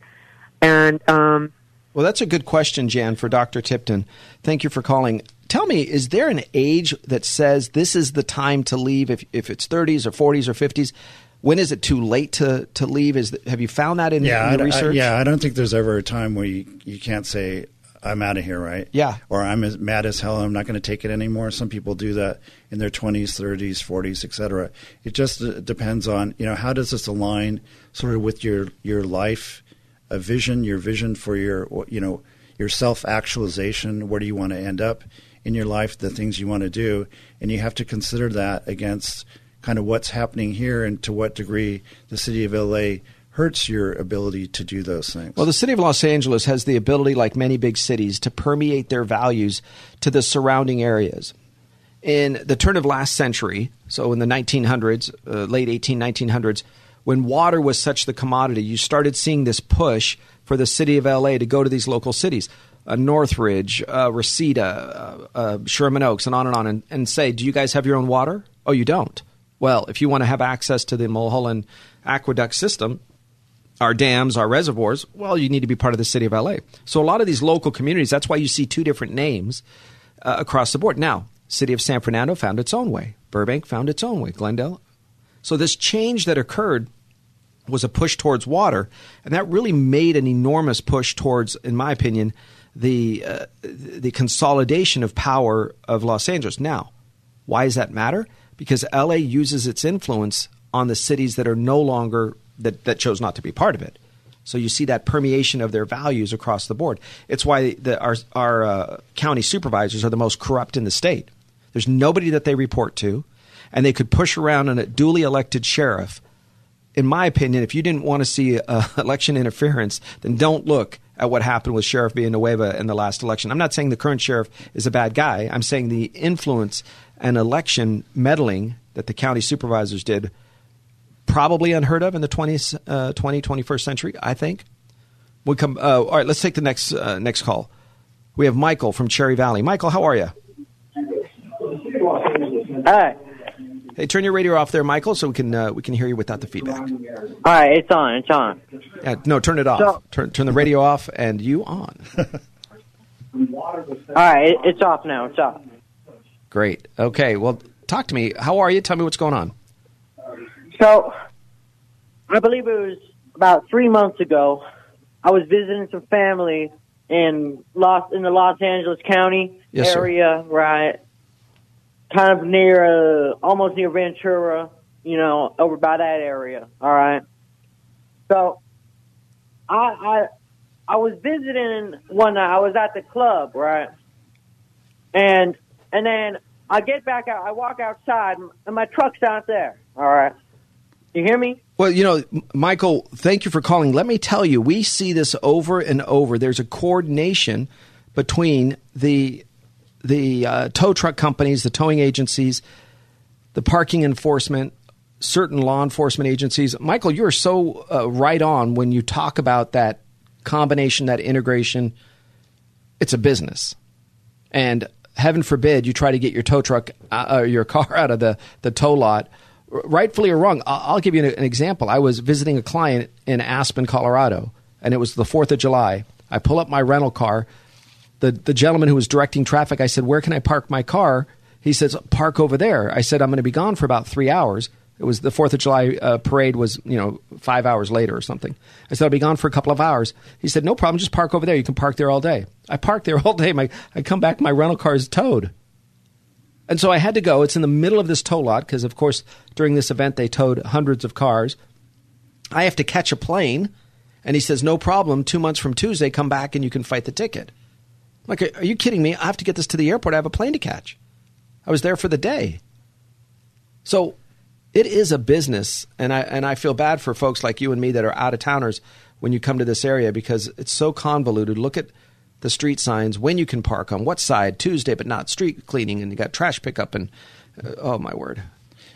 And um, well, that's a good question, Jan, for Doctor Tipton. Thank you for calling. Tell me, is there an age that says this is the time to leave? If if it's thirties or forties or fifties, when is it too late to to leave? Is that, have you found that in yeah, your I, research? I, yeah, I don't think there's ever a time where you, you can't say, I'm out of here, right? Yeah. Or I'm as mad as hell. I'm not going to take it anymore. Some people do that in their twenties, thirties, forties, et cetera. It just uh, depends on, you know, how does this align sort of with your, your life, a vision, your vision for your, you know, your self-actualization. Where do you want to end up in your life, the things you want to do? And you have to consider that against kind of what's happening here and to what degree the city of L A hurts your ability to do those things. Well, the city of Los Angeles has the ability, like many big cities, to permeate their values to the surrounding areas. In the turn of last century, so in the nineteen hundreds, uh, late eighteen, nineteen hundreds, when water was such the commodity, you started seeing this push for the city of L A to go to these local cities, uh, Northridge, uh, Reseda, uh, uh, Sherman Oaks, and on and on, and, and say, do you guys have your own water? Oh, you don't. Well, if you want to have access to the Mulholland Aqueduct system, our dams, our reservoirs, well, you need to be part of the city of L A. So a lot of these local communities, that's why you see two different names uh, across the board. Now, city of San Fernando found its own way. Burbank found its own way. Glendale. So this change that occurred was a push towards water, and that really made an enormous push towards, in my opinion, the uh, the consolidation of power of Los Angeles. Now, why does that matter? Because L A uses its influence on the cities that are no longer That, that chose not to be part of it. So you see that permeation of their values across the board. It's why the, our, our uh, county supervisors are the most corrupt in the state. There's nobody that they report to, and they could push around on a duly elected sheriff. In my opinion, if you didn't want to see uh, election interference, then don't look at what happened with Sheriff Villanueva in the last election. I'm not saying the current sheriff is a bad guy. I'm saying the influence and election meddling that the county supervisors did probably unheard of in the twentieth, uh, twentieth, twenty-first century, I think. We come. Uh, all right, let's take the next uh, next call. We have Michael from Cherry Valley. Michael, how are you? Hi. Hey, turn your radio off there, Michael, so we can uh, we can hear you without the feedback. All right, it's on. It's on. Yeah, no, turn it off. So, turn turn the radio off and you on. All right, it's off now. It's off. Great. Okay. Well, talk to me. How are you? Tell me what's going on. So, I believe it was about three months ago. I was visiting some family in Los in the Los Angeles County yes, area, sir. Right? Kind of near, uh, almost near Ventura, you know, over by that area. All right. So, I I I was visiting one night. I was at the club, right? And and then I get back out. I walk outside, and my truck's out there. All right. You hear me? Well, you know, Michael, thank you for calling. Let me tell you, we see this over and over. There's a coordination between the the uh, tow truck companies, the towing agencies, the parking enforcement, certain law enforcement agencies. Michael, you are so uh, right on when you talk about that combination, that integration. It's a business. And heaven forbid you try to get your tow truck uh, or your car out of the, the tow lot. Rightfully or wrong, I'll give you an example. I was visiting a client in Aspen, Colorado, and it was the fourth of July. I pull up my rental car. The the gentleman who was directing traffic, I said, "Where can I park my car?" He says, "Park over there." I said, "I'm going to be gone for about three hours." It was the fourth of July uh, parade was, you know, five hours later or something. I said, "I'll be gone for a couple of hours." He said, "No problem. Just park over there. You can park there all day." I parked there all day. My, I come back. My rental car is towed. And so I had to go. It's in the middle of this tow lot because, of course, during this event, they towed hundreds of cars. I have to catch a plane. And he says, "No problem. Two months from Tuesday, come back and you can fight the ticket." I'm like, are you kidding me? I have to get this to the airport. I have a plane to catch. I was there for the day. So it is a business. And I, and I feel bad for folks like you and me that are out-of-towners when you come to this area because it's so convoluted. Look at the street signs, when you can park, on what side, Tuesday, but not street cleaning, and you got trash pickup, and uh, oh, my word.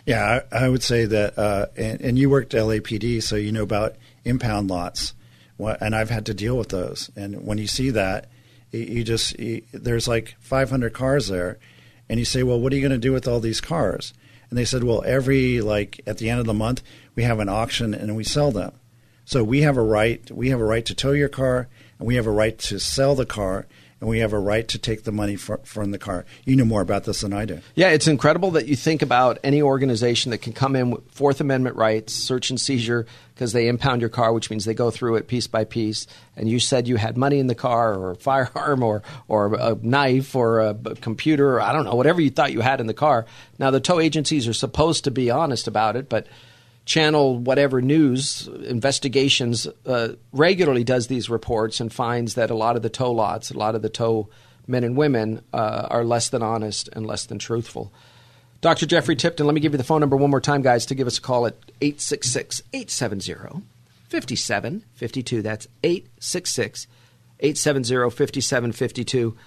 Yeah, I, I would say that, uh, and, and you worked at L A P D, so you know about impound lots, and I've had to deal with those. And when you see that, you just, you, there's like five hundred cars there, and you say, well, what are you going to do with all these cars? And they said, well, every, like, at the end of the month, we have an auction and we sell them. So we have a right, we have a right to tow your car. And we have a right to sell the car, and we have a right to take the money for, from the car. You know more about this than I do. Yeah, it's incredible that you think about any organization that can come in with Fourth Amendment rights, search and seizure, because they impound your car, which means they go through it piece by piece. And you said you had money in the car or a firearm or, or a knife or a computer or I don't know, whatever you thought you had in the car. Now, the tow agencies are supposed to be honest about it, but Channel whatever news investigations uh, regularly does these reports and finds that a lot of the tow lots, a lot of the tow men and women uh, are less than honest and less than truthful. Doctor Jeffrey Tipton, let me give you the phone number one more time, guys, to give us a call at eight six six, eight seven zero, five seven five two. That's eight six six, eight seven zero, five seven five two.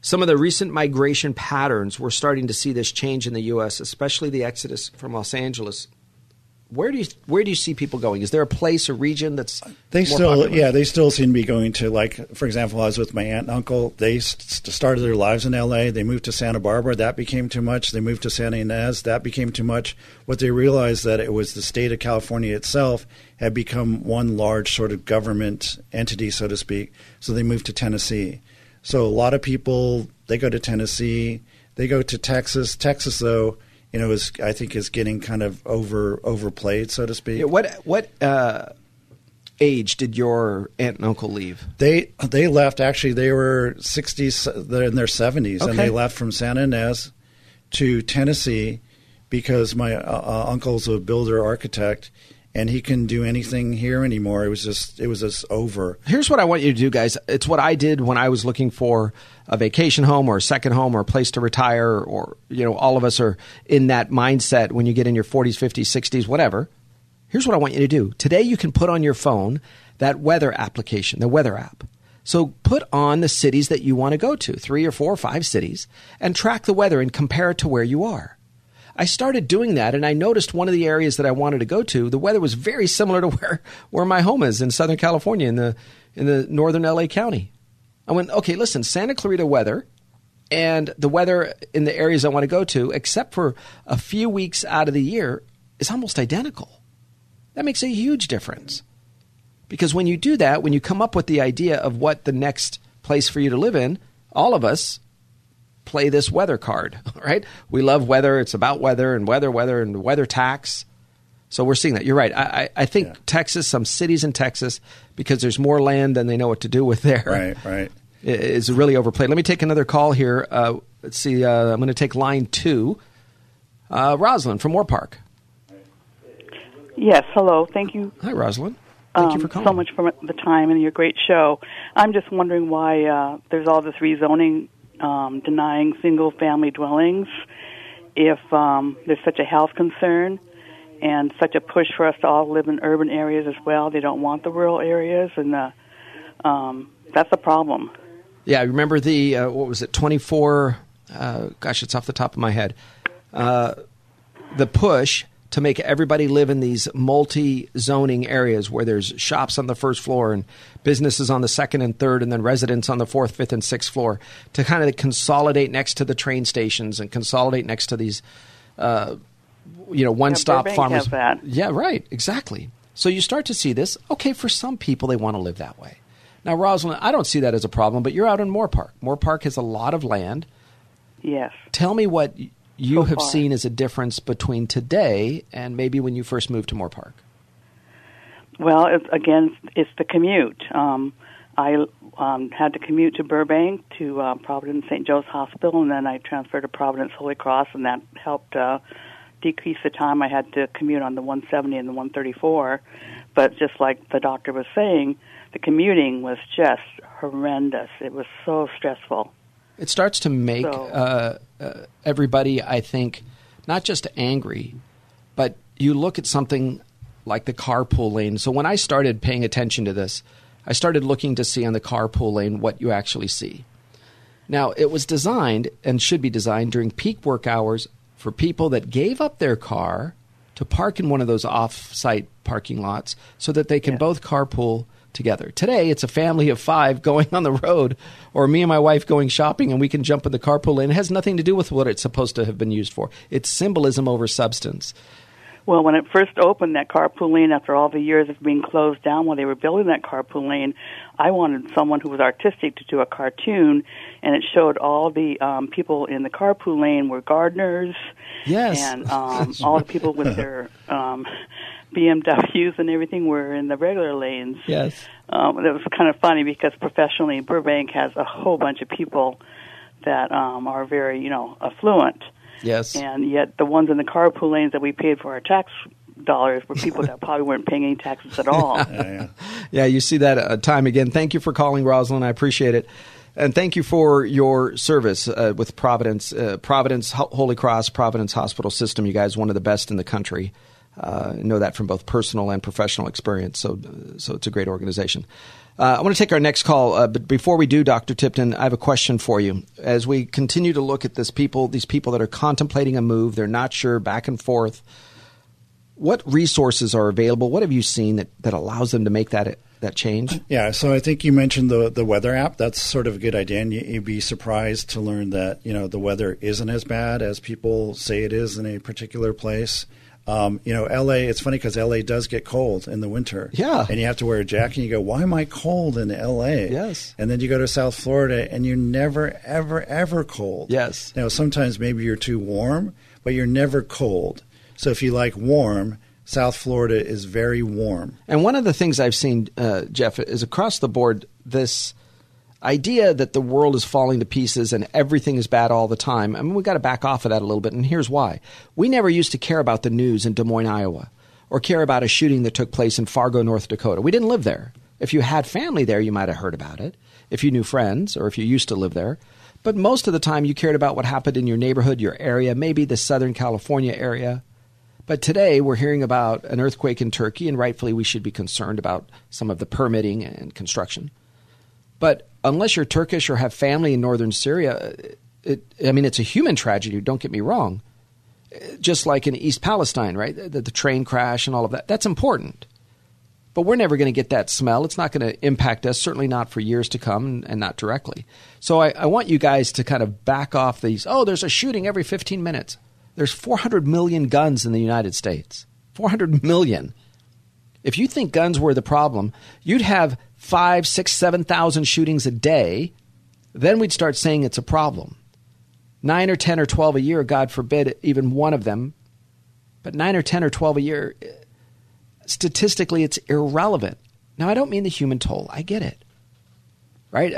Some of the recent migration patterns, we're starting to see this change in the U S, especially the exodus from Los Angeles. Where do you where do you see people going? Is there a place, a region that's they more still popular? Yeah, they still seem to be going to, like, for example, I was with my aunt and uncle. They st- started their lives in L A. They moved to Santa Barbara. That became too much. They moved to Santa Ynez. That became too much. What they realized that it was the state of California itself had become one large sort of government entity, so to speak. So they moved to Tennessee. So a lot of people, they go to Tennessee. They go to Texas. Texas, though, you know, is I think is getting kind of over overplayed, so to speak. Yeah, what what uh, age did your aunt and uncle leave? They they left actually. They were sixties, they're in their seventies, okay. And they left from Santa Ynez to Tennessee because my uh, uncle's a builder architect, and he couldn't do anything here anymore. It was just it was just over. Here's what I want you to do, guys. It's what I did when I was looking for a vacation home or a second home or a place to retire, or, you know, all of us are in that mindset when you get in your forties, fifties, sixties, whatever. Here's what I want you to do. Today you can put on your phone that weather application, the weather app. So put on the cities that you want to go to, three or four or five cities, and track the weather and compare it to where you are. I started doing that, and I noticed one of the areas that I wanted to go to, the weather was very similar to where, where my home is in Southern California, in the in the northern L A County. I went, okay, listen, Santa Clarita weather and the weather in the areas I want to go to, except for a few weeks out of the year, is almost identical. That makes a huge difference. Because when you do that, when you come up with the idea of what the next place for you to live in, all of us play this weather card, right? We love weather. It's about weather and weather, weather and weather tax. So we're seeing that. You're right. I, I think yeah. Texas, some cities in Texas, because there's more land than they know what to do with there. Right, right. Is really overplayed. Let me take another call here. Uh, let's see. Uh, I'm going to take line two. Uh, Rosalind from Moore Park. Yes. Hello. Thank you. Hi, Rosalind. Thank um, you for calling. So much for the time and your great show. I'm just wondering why uh, there's all this rezoning um, denying single-family dwellings if um, there's such a health concern. And such a push for us to all live in urban areas as well. They don't want the rural areas, and uh, um, that's a problem. Yeah, I remember the, uh, what was it, twenty-four, uh, gosh, it's off the top of my head, uh, the push to make everybody live in these multi-zoning areas where there's shops on the first floor and businesses on the second and third and then residents on the fourth, fifth, and sixth floor to kind of consolidate next to the train stations and consolidate next to these uh You know, one-stop yeah, farmers. That. Yeah, right. Exactly. So you start to see this. Okay, for some people, they want to live that way. Now, Rosalind, I don't see that as a problem, but you're out in Moore Park. Moore Park has a lot of land. Yes. Tell me what you so have far. seen as a difference between today and maybe when you first moved to Moore Park. Well, it's, again, it's the commute. Um, I um, had to commute to Burbank to uh, Providence Saint Joe's Hospital, and then I transferred to Providence Holy Cross, and that helped uh, decrease the time I had to commute on the one seventy and the one thirty-four. But just like the doctor was saying, the commuting was just horrendous. It was so stressful. It starts to make so, uh, uh, everybody, I think, not just angry, but you look at something like the carpool lane. So when I started paying attention to this, I started looking to see on the carpool lane what you actually see. Now, it was designed and should be designed during peak work hours for people that gave up their car to park in one of those off-site parking lots so that they can yeah. both carpool together. Today, it's a family of five going on the road or me and my wife going shopping and we can jump in the carpool lane. It has nothing to do with what it's supposed to have been used for. It's symbolism over substance. Well, when it first opened, that carpool lane, after all the years of being closed down while they were building that carpool lane, I wanted someone who was artistic to do a cartoon, and it showed all the um, people in the carpool lane were gardeners, yes, and um, all the people with their um, B M Ws and everything were in the regular lanes. Yes, um, it was kind of funny because professionally, Burbank has a whole bunch of people that um, are very, you know, affluent. Yes. And yet the ones in the carpool lanes that we paid for our tax dollars were people that probably weren't paying any taxes at all. yeah, yeah. yeah, you see that uh, time again. Thank you for calling, Rosalind. I appreciate it. And thank you for your service uh, with Providence, uh, Providence Ho- Holy Cross, Providence Hospital System. You guys, one of the best in the country. Uh, I know that from both personal and professional experience. So, so it's a great organization. Uh, I want to take our next call, uh, but before we do, Doctor Tipton, I have a question for you. As we continue to look at this people, these people that are contemplating a move, they're not sure, back and forth, what resources are available? What have you seen that, that allows them to make that that change? Yeah, so I think you mentioned the the weather app. That's sort of a good idea, and you'd be surprised to learn that, you know, the weather isn't as bad as people say it is in a particular place. Um, you know, L A, it's funny because L A does get cold in the winter. Yeah. And you have to wear a jacket and you go, why am I cold in L A? Yes. And then you go to South Florida and you're never, ever, ever cold. Yes. Now, sometimes maybe you're too warm, but you're never cold. So if you like warm, South Florida is very warm. And one of the things I've seen, uh, Jeff, is across the board this idea that the world is falling to pieces and everything is bad all the time. I mean, we've got to back off of that a little bit, and here's why. We never used to care about the news in Des Moines, Iowa, or care about a shooting that took place in Fargo, North Dakota. We didn't live there. If you had family there, you might have heard about it, if you knew friends or if you used to live there. But most of the time, you cared about what happened in your neighborhood, your area, maybe the Southern California area. But today, we're hearing about an earthquake in Turkey, and rightfully, we should be concerned about some of the permitting and construction. But unless you're Turkish or have family in northern Syria, it, I mean, it's a human tragedy, don't get me wrong. just like in East Palestine, right, the, the train crash and all of that, that's important. But we're never going to get that smell. It's not going to impact us, certainly not for years to come, and not directly. So I, I want you guys to kind of back off these, oh, there's a shooting every fifteen minutes. There's four hundred million guns in the United States, four hundred million. If you think guns were the problem, you'd have five, six, seven thousand shootings a day. Then we'd start saying it's a problem. Nine or ten or twelve a year, God forbid, even one of them. But nine or ten or twelve a year, statistically, it's irrelevant. Now, I don't mean the human toll. I get it, right?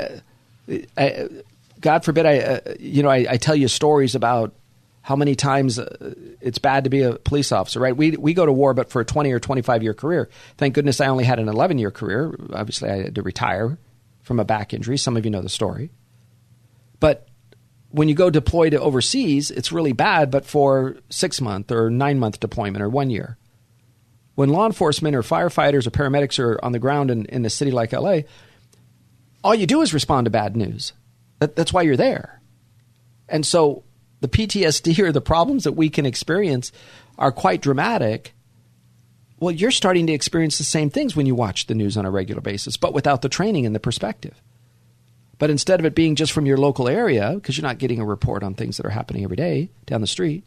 Uh, I, God forbid, I uh, you know, I, I tell you stories about how many times uh, it's bad to be a police officer, right? We we go to war, but for a twenty or twenty-five year career. Thank goodness I only had an eleven year career. Obviously, I had to retire from a back injury. Some of you know the story. But when you go deploy to overseas, it's really bad, but for six-month or nine-month deployment or one year. When law enforcement or firefighters or paramedics are on the ground in, in a city like L A, all you do is respond to bad news. That, that's why you're there. And so the P T S D or the problems that we can experience are quite dramatic. Well, you're starting to experience the same things when you watch the news on a regular basis, but without the training and the perspective. But instead of it being just from your local area, because you're not getting a report on things that are happening every day down the street,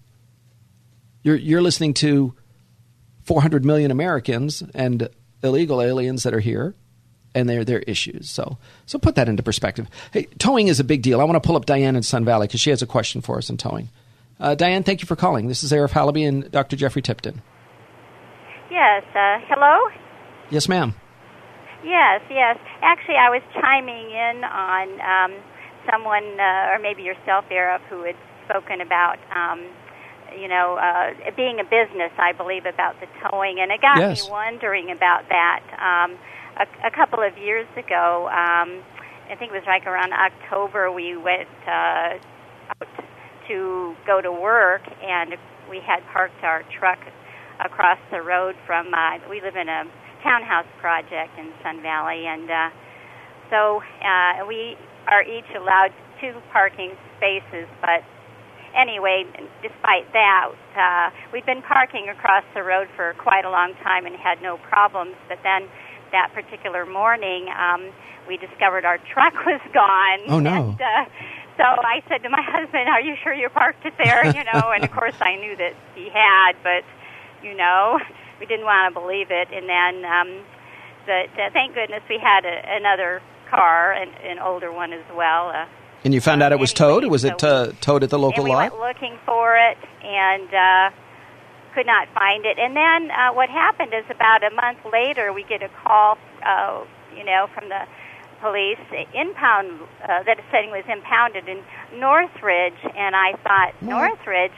you're you're listening to four hundred million Americans and illegal aliens that are here, and they're their issues. So so put that into perspective. Hey, towing is a big deal. I want to pull up Diane in Sun Valley because she has a question for us on towing. Uh, Diane, thank you for calling. This is Arif Halaby and Doctor Jeffrey Tipton. Yes. Uh, hello? Yes, ma'am. Yes, yes. Actually, I was chiming in on um, someone, uh, or maybe yourself, Arif, who had spoken about, um, you know, uh, being a business, I believe, about the towing. And it got yes. me wondering about that. Um, a, a couple of years ago, um, I think it was like around October, we went uh, out to go to work, and we had parked our truck across the road from, uh, we live in a townhouse project in Sun Valley, and uh, so uh, we are each allowed two parking spaces, but anyway, despite that, uh, we'd been parking across the road for quite a long time and had no problems, but then that particular morning, um, we discovered our truck was gone. Oh, no. And, uh, so I said to my husband, are you sure you parked it there, you know, and of course I knew that he had, but, you know, we didn't want to believe it, and then, um, but uh, thank goodness we had a, another car, an, an older one as well. Uh, and you found out it was anyway, towed? Was so it uh, towed at the local and we lot? We went looking for it and uh, could not find it. And then uh, what happened is about a month later, we get a call, uh, you know, from the police impound uh, that a setting was impounded in Northridge, and I thought what? Northridge.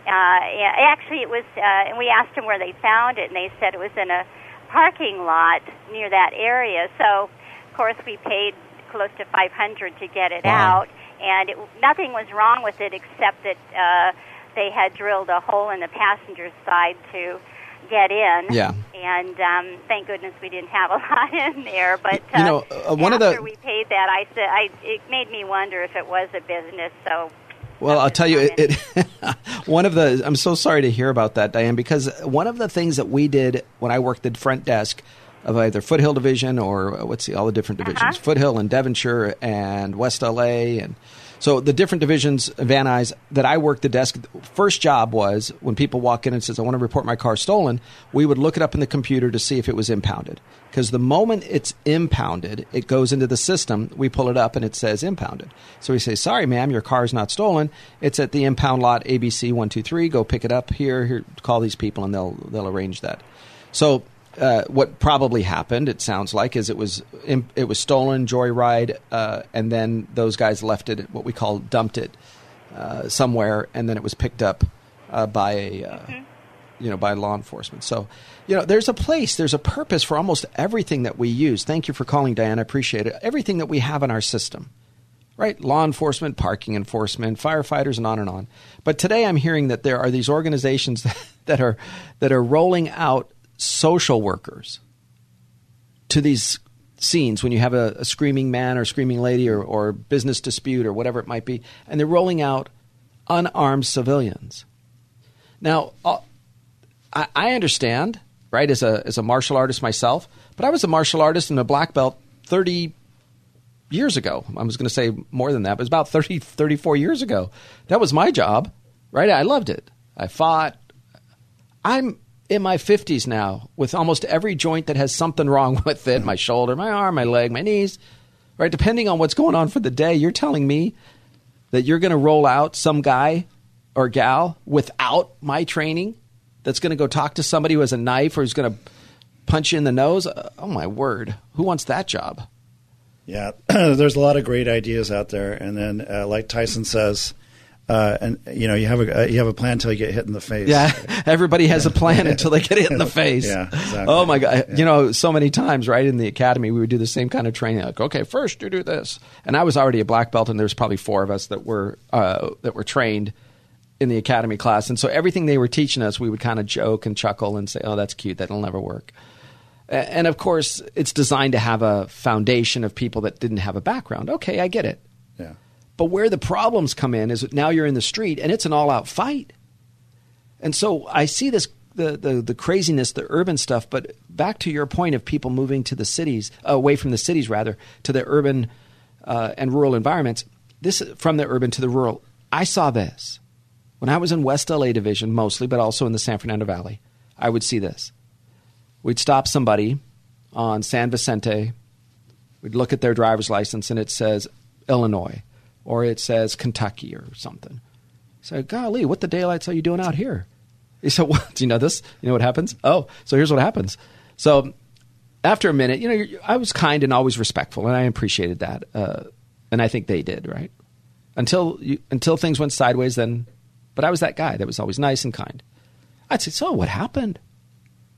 Uh, actually, it was, uh, and we asked them where they found it, and they said it was in a parking lot near that area. So, of course, we paid close to five hundred dollars to get it wow. out, and it, nothing was wrong with it except that uh, they had drilled a hole in the passenger side to get in. Yeah. And um, thank goodness we didn't have a lot in there. But uh, you know, uh, one after of the... we paid that, I said I, it made me wonder if it was a business. So. Well, I'll tell you, it, it, one of the – I'm so sorry to hear about that, Diane, because one of the things that we did when I worked the front desk of either Foothill Division or what's the all the different divisions, uh-huh. Foothill and Devonshire and West L A. And so the different divisions, Van Nuys, that I worked the desk, first job was when people walk in and says, I want to report my car stolen, we would look it up in the computer to see if it was impounded. Because the moment it's impounded, it goes into the system. We pull it up and it says impounded. So we say, sorry, ma'am, your car is not stolen. It's at the impound lot A B C one two three. Go pick it up here. Here, call these people and they'll they'll arrange that. So Uh, what probably happened, it sounds like, is it was imp- it was stolen, joyride, uh, and then those guys left it, what we call dumped it uh, somewhere, and then it was picked up uh, by a, uh, mm-hmm. you know, by law enforcement. So, you know, there's a place, there's a purpose for almost everything that we use. Thank you for calling, Diane. I appreciate it. Everything that we have in our system, right? Law enforcement, parking enforcement, firefighters, and on and on. But today, I'm hearing that there are these organizations that are that are rolling out social workers to these scenes when you have a, a screaming man or screaming lady or, or business dispute or whatever it might be, and they're rolling out unarmed civilians. Now, uh, I, I understand, right, as a as a martial artist myself, but I was a martial artist and a black belt thirty years ago. I was going to say more than that, but it was about thirty, thirty-four years ago. That was my job, right? I loved it. I fought. I'm in my fifties now with almost every joint that has something wrong with it, my shoulder, my arm, my leg, my knees, right? Depending on what's going on for the day, you're telling me that you're going to roll out some guy or gal without my training that's going to go talk to somebody who has a knife or who's going to punch you in the nose? Oh, my word. Who wants that job? Yeah, there's a lot of great ideas out there. And then, uh, like Tyson says, uh, and you know, you have a uh, you have a plan until you get hit in the face. Yeah, everybody has a plan until they get hit in the face. Yeah, exactly. Oh my God! Yeah. You know, so many times, right in the academy, we would do the same kind of training. Like, okay, first you do this, and I was already a black belt, and there's probably four of us that were uh, that were trained in the academy class, and so everything they were teaching us, we would kind of joke and chuckle and say, "Oh, that's cute. That'll never work." And of course, it's designed to have a foundation of people that didn't have a background. Okay, I get it. Yeah. But where the problems come in is now you're in the street and it's an all-out fight. And so I see this the, the the craziness, the urban stuff. But back to your point of people moving to the cities, away from the cities rather, to the urban uh, and rural environments. This from the urban to the rural. I saw this when I was in West L A division mostly, but also in the San Fernando Valley. I would see this. We'd stop somebody on San Vicente. We'd look at their driver's license, and it says Illinois or it says Kentucky or something. So, golly, what the daylights are you doing out here? He said, well, do you know this? You know what happens? Oh, so here's what happens. So after a minute, you know, I was kind and always respectful, and I appreciated that. Uh, and I think they did, right? Until you, until things went sideways then. But I was that guy that was always nice and kind. I'd say, so what happened?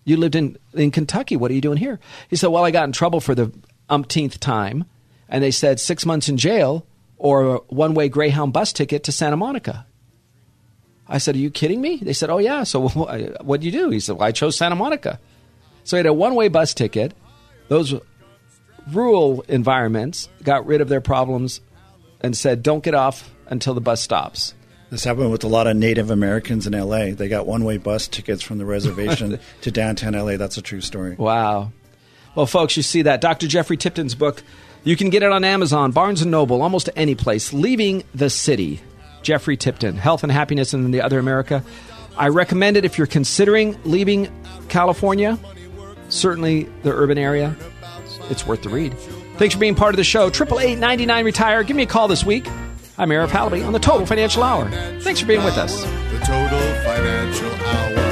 You lived in, in Kentucky. What are you doing here? He said, well, I got in trouble for the umpteenth time. And they said six months in jail or a one-way Greyhound bus ticket to Santa Monica. I said, are you kidding me? They said, oh, yeah. So what did you do? He said, well, I chose Santa Monica. So he had a one-way bus ticket. Those rural environments got rid of their problems and said, don't get off until the bus stops. This happened with a lot of Native Americans in L A. They got one-way bus tickets from the reservation to downtown L A. That's a true story. Wow. Well, folks, you see that. Doctor Jeffrey Tipton's book, you can get it on Amazon, Barnes and Noble, almost any place. Leaving the City, Jeffrey Tipton, Health and Happiness in the Other America. I recommend it if you're considering leaving California, certainly the urban area. It's worth the read. Thanks for being part of the show. eight eight eight, nine nine, retire. Give me a call this week. I'm Arif Halaby on the Total Financial Hour. Thanks for being with us. The Total Financial Hour.